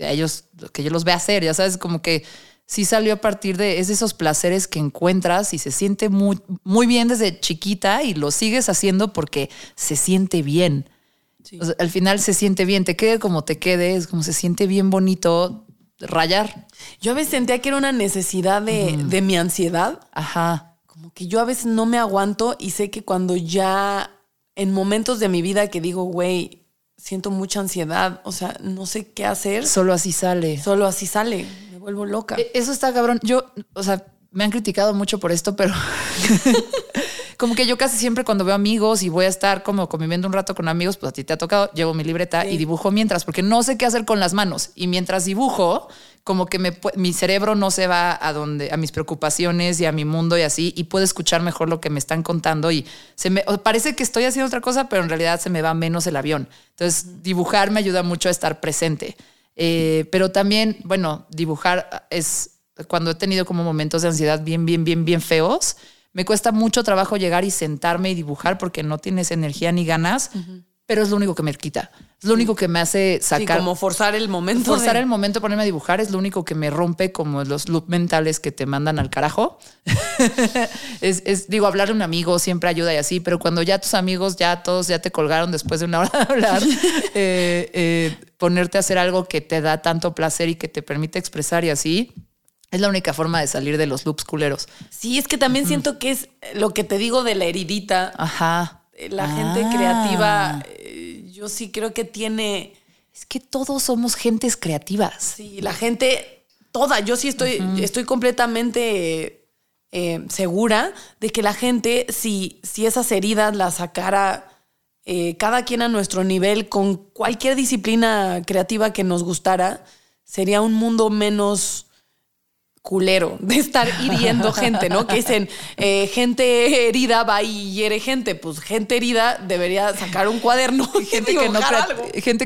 a ellos... Que yo los vea hacer, ya sabes, como que... Sí salió a partir de... Es de esos placeres que encuentras y se siente muy, muy bien desde chiquita y lo sigues haciendo porque se siente bien. Sí. O sea, al final se siente bien. Te quede como te quede, es como se siente bien bonito rayar. Yo a veces sentía que era una necesidad de mi ansiedad. Ajá. Como que yo a veces no me aguanto y sé que cuando ya... En momentos de mi vida que digo, güey, siento mucha ansiedad. O sea, no sé qué hacer. Solo así sale. Solo así sale. Vuelvo loca. Eso está cabrón. Yo, o sea, me han criticado mucho por esto, pero como que yo casi siempre cuando veo amigos y voy a estar como conviviendo un rato con amigos, pues a ti te ha tocado, llevo mi libreta y dibujo mientras, porque no sé qué hacer con las manos. Y mientras dibujo, como que mi cerebro no se va a mis preocupaciones y a mi mundo y así, y puedo escuchar mejor lo que me están contando y parece que estoy haciendo otra cosa, pero en realidad se me va menos el avión. Entonces, dibujar me ayuda mucho a estar presente. Pero también, bueno, dibujar es cuando he tenido como momentos de ansiedad bien feos. Me cuesta mucho trabajo llegar y sentarme y dibujar porque no tienes energía ni ganas, pero es lo único que me quita. Es lo único que me hace sacar. Sí, como forzar el momento. Forzar el momento de ponerme a dibujar es lo único que me rompe como los loops mentales que te mandan al carajo. Digo, hablarle a un amigo siempre ayuda y así, pero cuando ya tus amigos, ya todos ya te colgaron después de una hora de hablar, ponerte a hacer algo que te da tanto placer y que te permite expresar y así, es la única forma de salir de los loops culeros. Sí, es que también siento que es lo que te digo de la heridita. Ajá. La gente creativa, yo sí creo que tiene... Es que todos somos gentes creativas. Sí, la gente toda. Yo sí estoy completamente segura de que la gente, si esas heridas las sacara cada quien a nuestro nivel con cualquier disciplina creativa que nos gustara, sería un mundo menos... culero de estar hiriendo gente, ¿no? Que dicen, gente herida va y hiere gente. Pues gente herida debería sacar un cuaderno y gente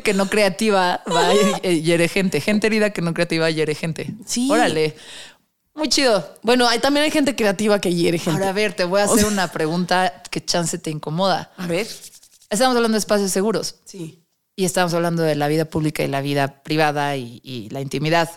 que no creativa va y hiere gente. Gente herida que no creativa hiere gente. Sí. Órale. Muy chido. Bueno, también hay gente creativa que hiere gente. Ahora, a ver, te voy a hacer una pregunta que chance te incomoda. A ver. Estamos hablando de espacios seguros. Sí. Y estamos hablando de la vida pública y la vida privada y la intimidad.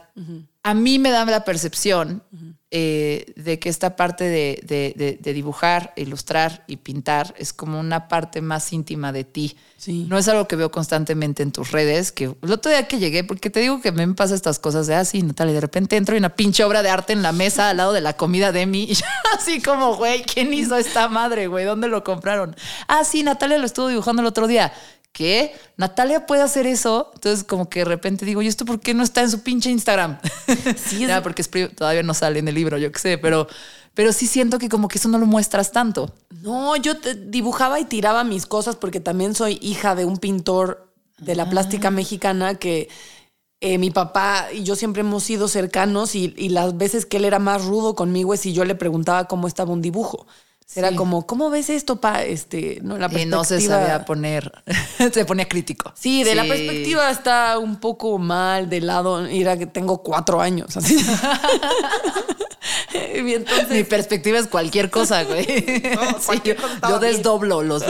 A mí me da la percepción de que esta parte de dibujar, ilustrar y pintar es como una parte más íntima de ti. Sí. No es algo que veo constantemente en tus redes. Que el otro día que llegué, porque te digo que me pasan estas cosas de así, Natalia, de repente entro y una pinche obra de arte en la mesa al lado de la comida de mí. Y yo, así como, güey, ¿quién hizo esta madre, güey? ¿Dónde lo compraron? Ah, sí, Natalia lo estuvo dibujando el otro día. ¿Qué? ¿Natalia puede hacer eso? Entonces como que de repente digo, ¿y esto por qué no está en su pinche Instagram? Sí, ya, porque todavía no sale en el libro, yo qué sé, pero sí siento que como que eso no lo muestras tanto. No, yo dibujaba y tiraba mis cosas porque también soy hija de un pintor de la plástica mexicana que mi papá y yo siempre hemos sido cercanos y las veces que él era más rudo conmigo es si yo le preguntaba cómo estaba un dibujo. Era como, ¿cómo ves esto? No, la perspectiva... Y no se sabía poner, se ponía crítico. Sí, la perspectiva está un poco mal de lado. Era que tengo 4 años. Así. Y entonces... Mi perspectiva es cualquier cosa, güey. No, cualquier cosa yo desdoblo los...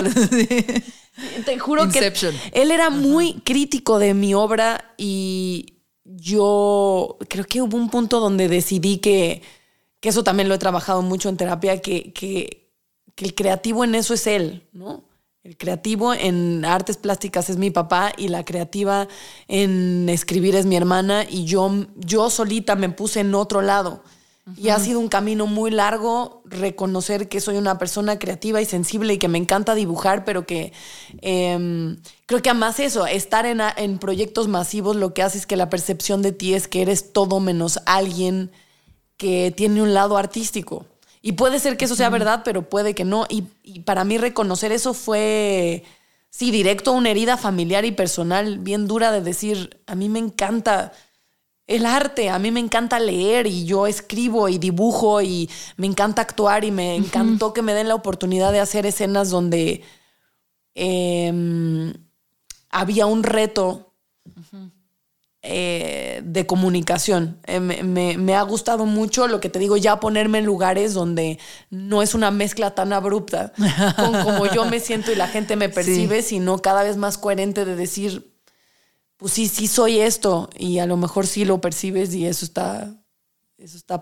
Te juro que él era muy crítico de mi obra y yo creo que hubo un punto donde decidí que eso también lo he trabajado mucho en terapia, que el creativo en eso es él, ¿no? El creativo en artes plásticas es mi papá y la creativa en escribir es mi hermana y yo solita me puse en otro lado. Uh-huh. Y ha sido un camino muy largo reconocer que soy una persona creativa y sensible y que me encanta dibujar, pero que creo que además eso, estar en proyectos masivos lo que hace es que la percepción de ti es que eres todo menos alguien que tiene un lado artístico. Y puede ser que eso sea verdad, pero puede que no. Y para mí reconocer eso fue, sí, directo una herida familiar y personal bien dura de decir, a mí me encanta el arte, a mí me encanta leer y yo escribo y dibujo y me encanta actuar y me encantó que me den la oportunidad de hacer escenas donde había un reto de comunicación. Me ha gustado mucho lo que te digo, ya ponerme en lugares donde no es una mezcla tan abrupta con como yo me siento y la gente me percibe, sí, sino cada vez más coherente de decir, pues sí, sí soy esto y a lo mejor sí lo percibes y eso está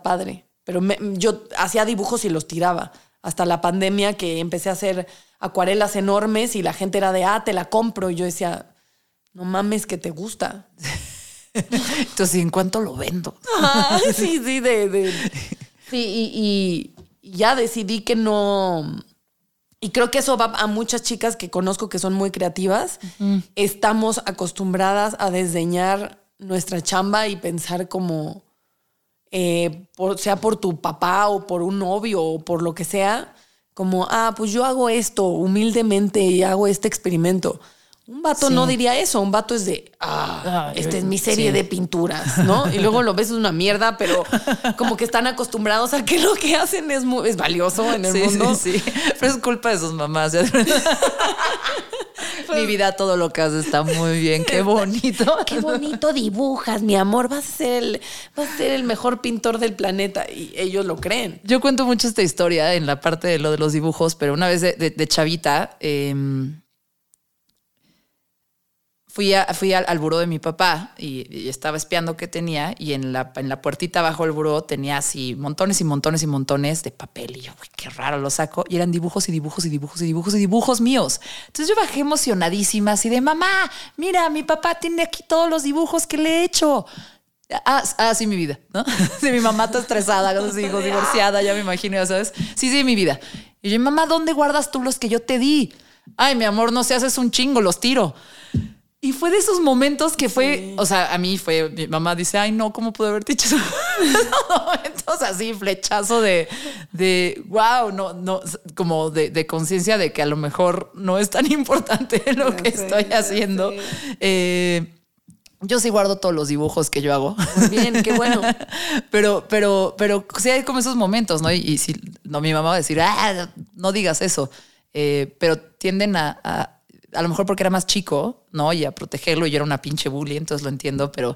padre. Pero yo hacía dibujos y los tiraba. Hasta la pandemia que empecé a hacer acuarelas enormes y la gente era de, te la compro. Y yo decía, no mames que te gusta. Entonces, ¿en cuánto lo vendo? Ah, sí, sí. Sí, y ya decidí que no... Y creo que eso va a muchas chicas que conozco que son muy creativas. Uh-huh. Estamos acostumbradas a desdeñar nuestra chamba y pensar como, sea por tu papá o por un novio o por lo que sea, como, pues yo hago esto humildemente y hago este experimento. Un vato no diría eso. Un vato es de, esta es mi serie de pinturas, ¿no? Y luego lo ves, es una mierda, pero como que están acostumbrados a que lo que hacen es valioso en el mundo. Sí. Pero es culpa de sus mamás. Mi vida, todo lo que haces está muy bien. Qué bonito. Qué bonito dibujas, mi amor. Vas a ser el mejor pintor del planeta. Y ellos lo creen. Yo cuento mucho esta historia en la parte de lo de los dibujos, pero una vez de chavita... Fui al buró de mi papá y estaba espiando qué tenía y en la puertita abajo del buró tenía así montones y montones y montones de papel. Y yo, güey, qué raro, lo saco. Y eran dibujos y dibujos y dibujos y dibujos y dibujos míos. Entonces yo bajé emocionadísima así de, mamá, mira, mi papá tiene aquí todos los dibujos que le he hecho. Sí, mi vida, ¿no? Sí, mi mamá está estresada con sus hijos, divorciada, ya me imagino, ya sabes. Sí, mi vida. Y yo, mamá, ¿dónde guardas tú los que yo te di? Ay, mi amor, no seas, es un chingo, los tiro. Y fue de esos momentos que fue, o sea, a mí fue, mi mamá dice, ay no, ¿cómo pude haberte dicho eso? Momentos así, flechazo de wow, no, como de conciencia de que a lo mejor no es tan importante lo que estoy haciendo. Yo sí guardo todos los dibujos que yo hago. Muy bien, qué bueno. pero sí hay como esos momentos, ¿no? Y si no, mi mamá va a decir, no digas eso. Pero tienden a lo mejor porque era más chico, ¿no? Y a protegerlo, y yo era una pinche bully, entonces lo entiendo, pero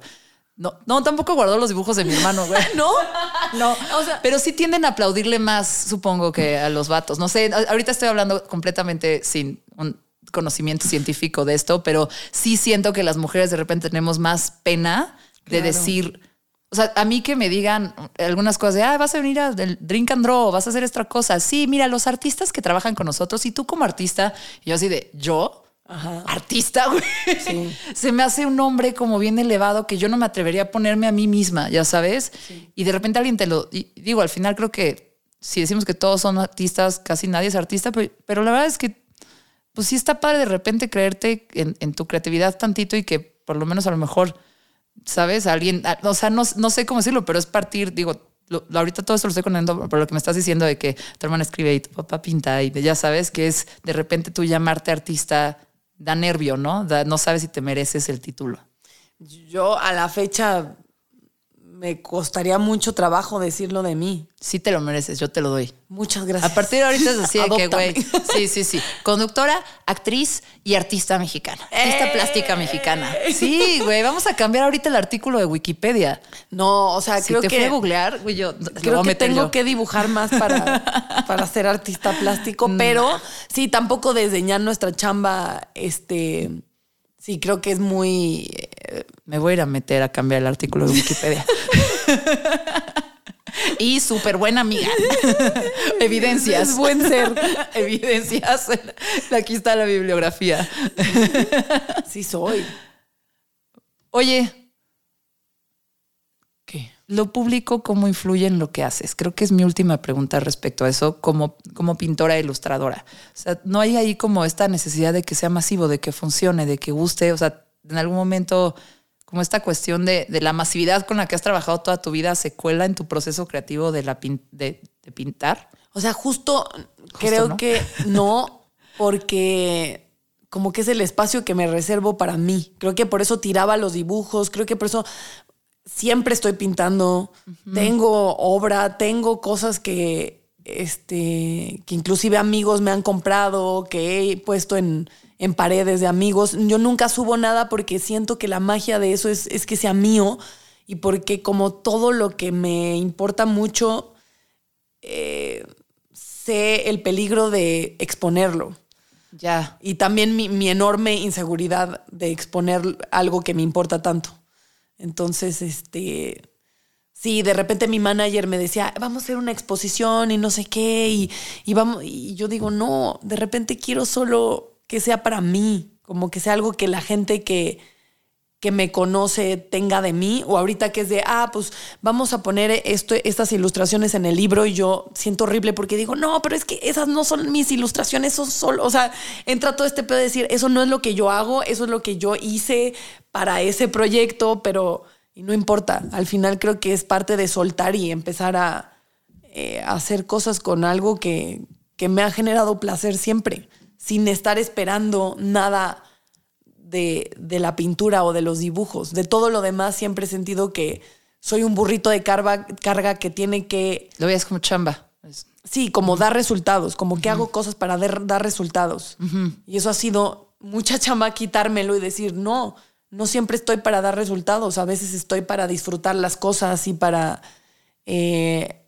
no tampoco guardó los dibujos de mi hermano, güey. No. O sea, pero sí tienden a aplaudirle más, supongo, que a los vatos. No sé, ahorita estoy hablando completamente sin un conocimiento científico de esto, pero sí siento que las mujeres de repente tenemos más pena de decir... O sea, a mí que me digan algunas cosas de, vas a venir al Drink and Draw, vas a hacer esta cosa. Sí, mira, los artistas que trabajan con nosotros y tú como artista, y yo así de, ¿yo? Ajá. Artista, güey. Sí. Se me hace un nombre como bien elevado que yo no me atrevería a ponerme a mí misma, ya sabes. Sí. Y de repente alguien te lo... Y digo, al final creo que si decimos que todos son artistas, casi nadie es artista, pero la verdad es que pues sí está padre de repente creerte en tu creatividad tantito y que por lo menos a lo mejor... ¿Sabes? Alguien, o sea, no sé cómo decirlo, pero es partir, digo, ahorita todo esto lo estoy conectando por lo que me estás diciendo de que tu hermana escribe y tu papá pinta y ya sabes que es de repente tú llamarte artista da nervio, ¿no? No sabes si te mereces el título. Yo a la fecha me costaría mucho trabajo decirlo de mí. Sí te lo mereces, yo te lo doy. Muchas gracias. A partir de ahorita es así de que, güey, sí. Conductora, actriz y artista mexicana. Artista plástica mexicana. Sí, güey, vamos a cambiar ahorita el artículo de Wikipedia. No, o sea, creo que... Si te fui a googlear, güey, yo... Creo que tengo que dibujar más para ser artista plástico, pero sí, tampoco desdeñar nuestra chamba, Sí, creo que es muy... Me voy a ir a meter a cambiar el artículo de Wikipedia. Y súper buena amiga. Evidencias. Es buen ser. Evidencias. Aquí está la bibliografía. Sí soy. Oye. ¿Qué? lo público, ¿cómo influye en lo que haces? Creo que es mi última pregunta respecto a eso como pintora e ilustradora. O sea, no hay ahí como esta necesidad de que sea masivo, de que funcione, de que guste. O sea, en algún momento como esta cuestión de la masividad con la que has trabajado toda tu vida se cuela en tu proceso creativo de pintar. O sea, justo creo, ¿no? Que no, porque como que es el espacio que me reservo para mí. Creo que por eso tiraba los dibujos, creo que por eso siempre estoy pintando. Uh-huh. Tengo obra, tengo cosas que inclusive amigos me han comprado, que he puesto en paredes de amigos. Yo nunca subo nada porque siento que la magia de eso es que sea mío, y porque como todo lo que me importa mucho, sé el peligro de exponerlo. Ya. Y también mi enorme inseguridad de exponer algo que me importa tanto. Entonces, sí, de repente mi manager me decía, vamos a hacer una exposición y no sé qué, y vamos, y yo digo, no, de repente quiero solo que sea para mí, como que sea algo que la gente que me conoce tenga de mí. O ahorita que es de, pues vamos a poner estas ilustraciones en el libro, y yo siento horrible porque digo, no, pero es que esas no son mis ilustraciones, son solo, o sea, entra todo este pedo de decir, eso no es lo que yo hago, eso es lo que yo hice para ese proyecto, pero y no importa. Al final creo que es parte de soltar y empezar a hacer cosas con algo que me ha generado placer siempre, sin estar esperando nada de la pintura o de los dibujos. De todo lo demás siempre he sentido que soy un burrito de carga que tiene que... Lo veas como chamba. Sí, como dar resultados, como que hago cosas para dar resultados. Uh-huh. Y eso ha sido mucha chamba, quitármelo y decir, no siempre estoy para dar resultados. A veces estoy para disfrutar las cosas y para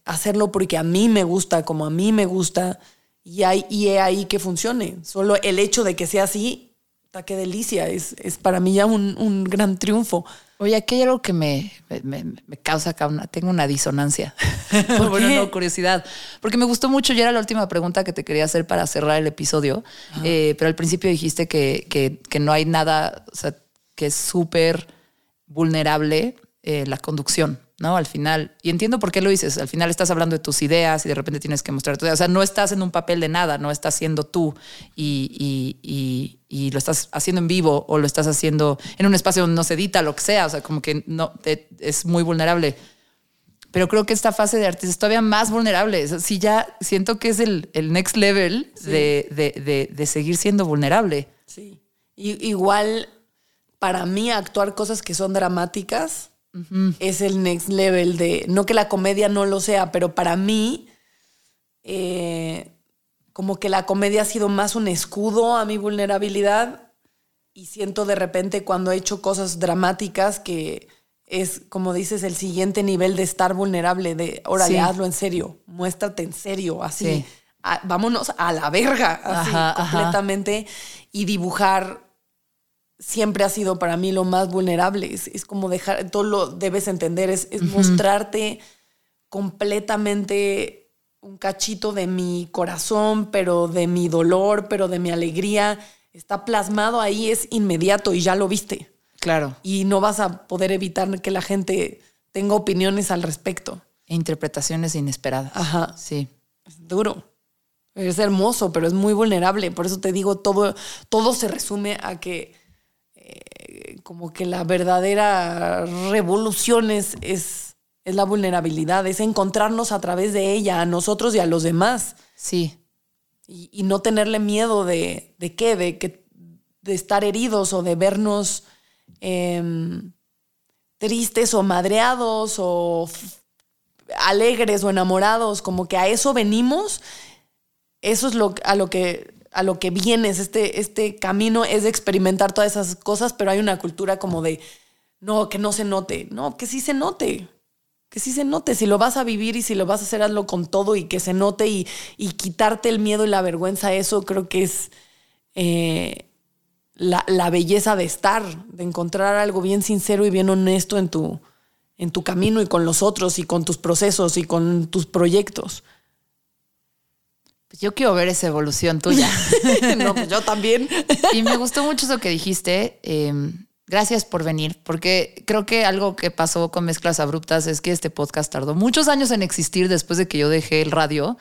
hacerlo porque a mí me gusta, como a mí me gusta, y he ahí que funcione. Solo el hecho de que sea así... ¡Qué delicia! Es para mí ya un gran triunfo. Oye, aquí hay algo que me causa acá tengo una disonancia. Bueno, no, curiosidad. Porque me gustó mucho, ya era la última pregunta que te quería hacer para cerrar el episodio. Ah. Pero al principio dijiste que no hay nada, o sea, que es súper vulnerable la conducción, ¿no? Al final, y entiendo por qué lo dices, al final estás hablando de tus ideas y de repente tienes que mostrar tu idea. O sea, no estás en un papel de nada, no estás siendo tú y lo estás haciendo en vivo, o lo estás haciendo en un espacio donde no se edita, lo que sea. O sea, como que no, es muy vulnerable. Pero creo que esta fase de artista es todavía más vulnerable. O sea, sí, ya siento que es el next level, sí. de seguir siendo vulnerable. Sí. Igual, para mí, actuar cosas que son dramáticas... Uh-huh. Es el next level de... No que la comedia no lo sea, pero para mí... como que la comedia ha sido más un escudo a mi vulnerabilidad, y siento de repente cuando he hecho cosas dramáticas que es, como dices, el siguiente nivel de estar vulnerable, de órale, sí, hazlo en serio, muéstrate en serio, así. Sí. Vámonos a la verga, así, completamente. Ajá. Y dibujar... siempre ha sido para mí lo más vulnerable. Es como dejar, todo lo debes entender, es uh-huh, mostrarte completamente un cachito de mi corazón, pero de mi dolor, pero de mi alegría. Está plasmado ahí, es inmediato y ya lo viste. Claro. Y no vas a poder evitar que la gente tenga opiniones al respecto. Interpretaciones inesperadas. Ajá. Sí. Es duro. Es hermoso, pero es muy vulnerable. Por eso te digo, todo se resume a que como que la verdadera revolución es la vulnerabilidad, es encontrarnos a través de ella, a nosotros y a los demás. Sí. Y no tenerle miedo de estar heridos, o de vernos tristes o madreados o alegres o enamorados. Como que a eso venimos. Eso es a lo que vienes, este camino es de experimentar todas esas cosas, pero hay una cultura como de, no, que no se note. No, que sí se note, que sí se note. Si lo vas a vivir y si lo vas a hacer, hazlo con todo y que se note, y quitarte el miedo y la vergüenza. Eso creo que es la belleza de estar, de encontrar algo bien sincero y bien honesto en tu camino, y con los otros, y con tus procesos, y con tus proyectos. Pues yo quiero ver esa evolución tuya. No, pues yo también. Y me gustó mucho eso que dijiste, Gracias por venir, porque creo que algo que pasó con Mezclas Abruptas es que este podcast tardó muchos años en existir después de que yo dejé el radio,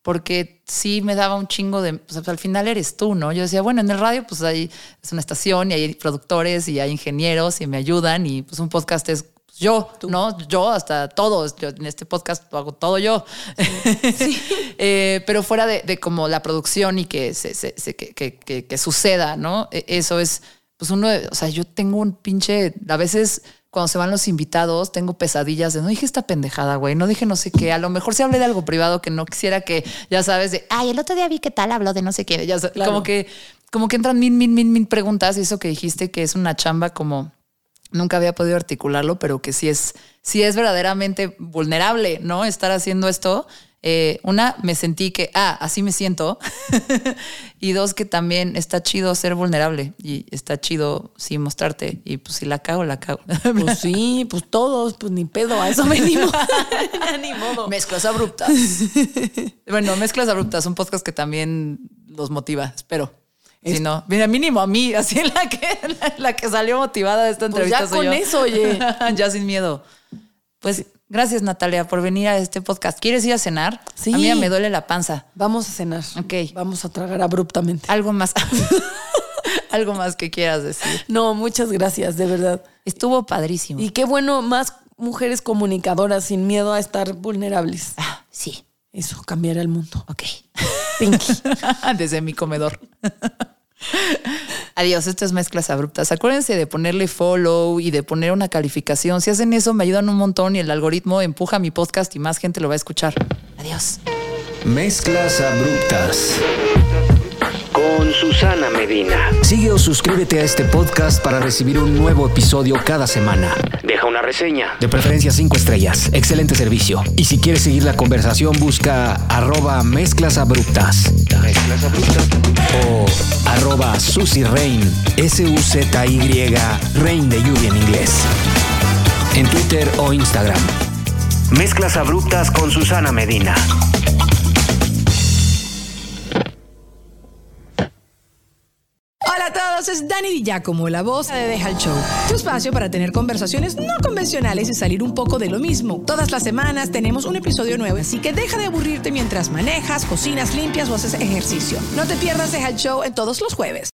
porque sí me daba un chingo de... Pues al final eres tú, ¿no? Yo decía, bueno, en el radio pues hay, es una estación y hay productores y hay ingenieros y me ayudan y pues un podcast es pues, yo, tú. ¿No? Yo hasta todo. Yo, en este podcast lo hago todo yo. Sí. Sí. Pero fuera de como la producción y que, que suceda, ¿no? Eso es... Pues uno, o sea, yo tengo un pinche... A veces... Cuando se van los invitados, tengo pesadillas de no dije esta pendejada, güey, no dije no sé qué. A lo mejor se hablé de algo privado que no quisiera que, ya sabes, de ay, el otro día vi que tal habló de no sé qué. Ya sabes, claro. Como que entran mil preguntas. Y eso que dijiste que es una chamba como nunca había podido articularlo, pero que sí es verdaderamente vulnerable, ¿no? Estar haciendo esto. Una, me sentí que, así me siento. Y dos, que también está chido ser vulnerable y está chido, sí, mostrarte. Y pues si la cago. Pues sí, pues todos, pues ni pedo, a eso venimos. Ni modo. Mezclas Abruptas. Bueno, Mezclas Abruptas, un podcast que también los motiva, espero. Si no, mira, mínimo a mí, así la que salió motivada de esta entrevista. Pues ya soy con yo. Eso, oye. Ya sin miedo. Pues... Gracias, Natalia, por venir a este podcast. ¿Quieres ir a cenar? Sí. A mí me duele la panza. Vamos a cenar. Ok. Vamos a tragar abruptamente. Algo más. Algo más que quieras decir. No, muchas gracias, de verdad. Estuvo padrísimo. Y qué bueno, más mujeres comunicadoras sin miedo a estar vulnerables. Ah, sí. Eso cambiará el mundo. Ok. Pinky. Desde mi comedor. Adiós, esto es Mezclas Abruptas. Acuérdense de ponerle follow y de poner una calificación. Si hacen eso, me ayudan un montón y el algoritmo empuja mi podcast y más gente lo va a escuchar. Adiós. Mezclas Abruptas con Susana Medina. Sigue o suscríbete a este podcast para recibir un nuevo episodio cada semana. Deja una reseña. De preferencia 5 estrellas. Excelente servicio. Y si quieres seguir la conversación, busca @mezclasabruptas. Mezclas Abruptas. O @SuzyRain. SUZY Rain de lluvia en inglés. En Twitter o Instagram. Mezclas Abruptas con Susana Medina. Es Dani Di Giacomo, la voz de Deja el Show. Tu espacio para tener conversaciones no convencionales y salir un poco de lo mismo. Todas las semanas tenemos un episodio nuevo, así que deja de aburrirte mientras manejas, cocinas, limpias o haces ejercicio. No te pierdas Deja el Show en todos los jueves.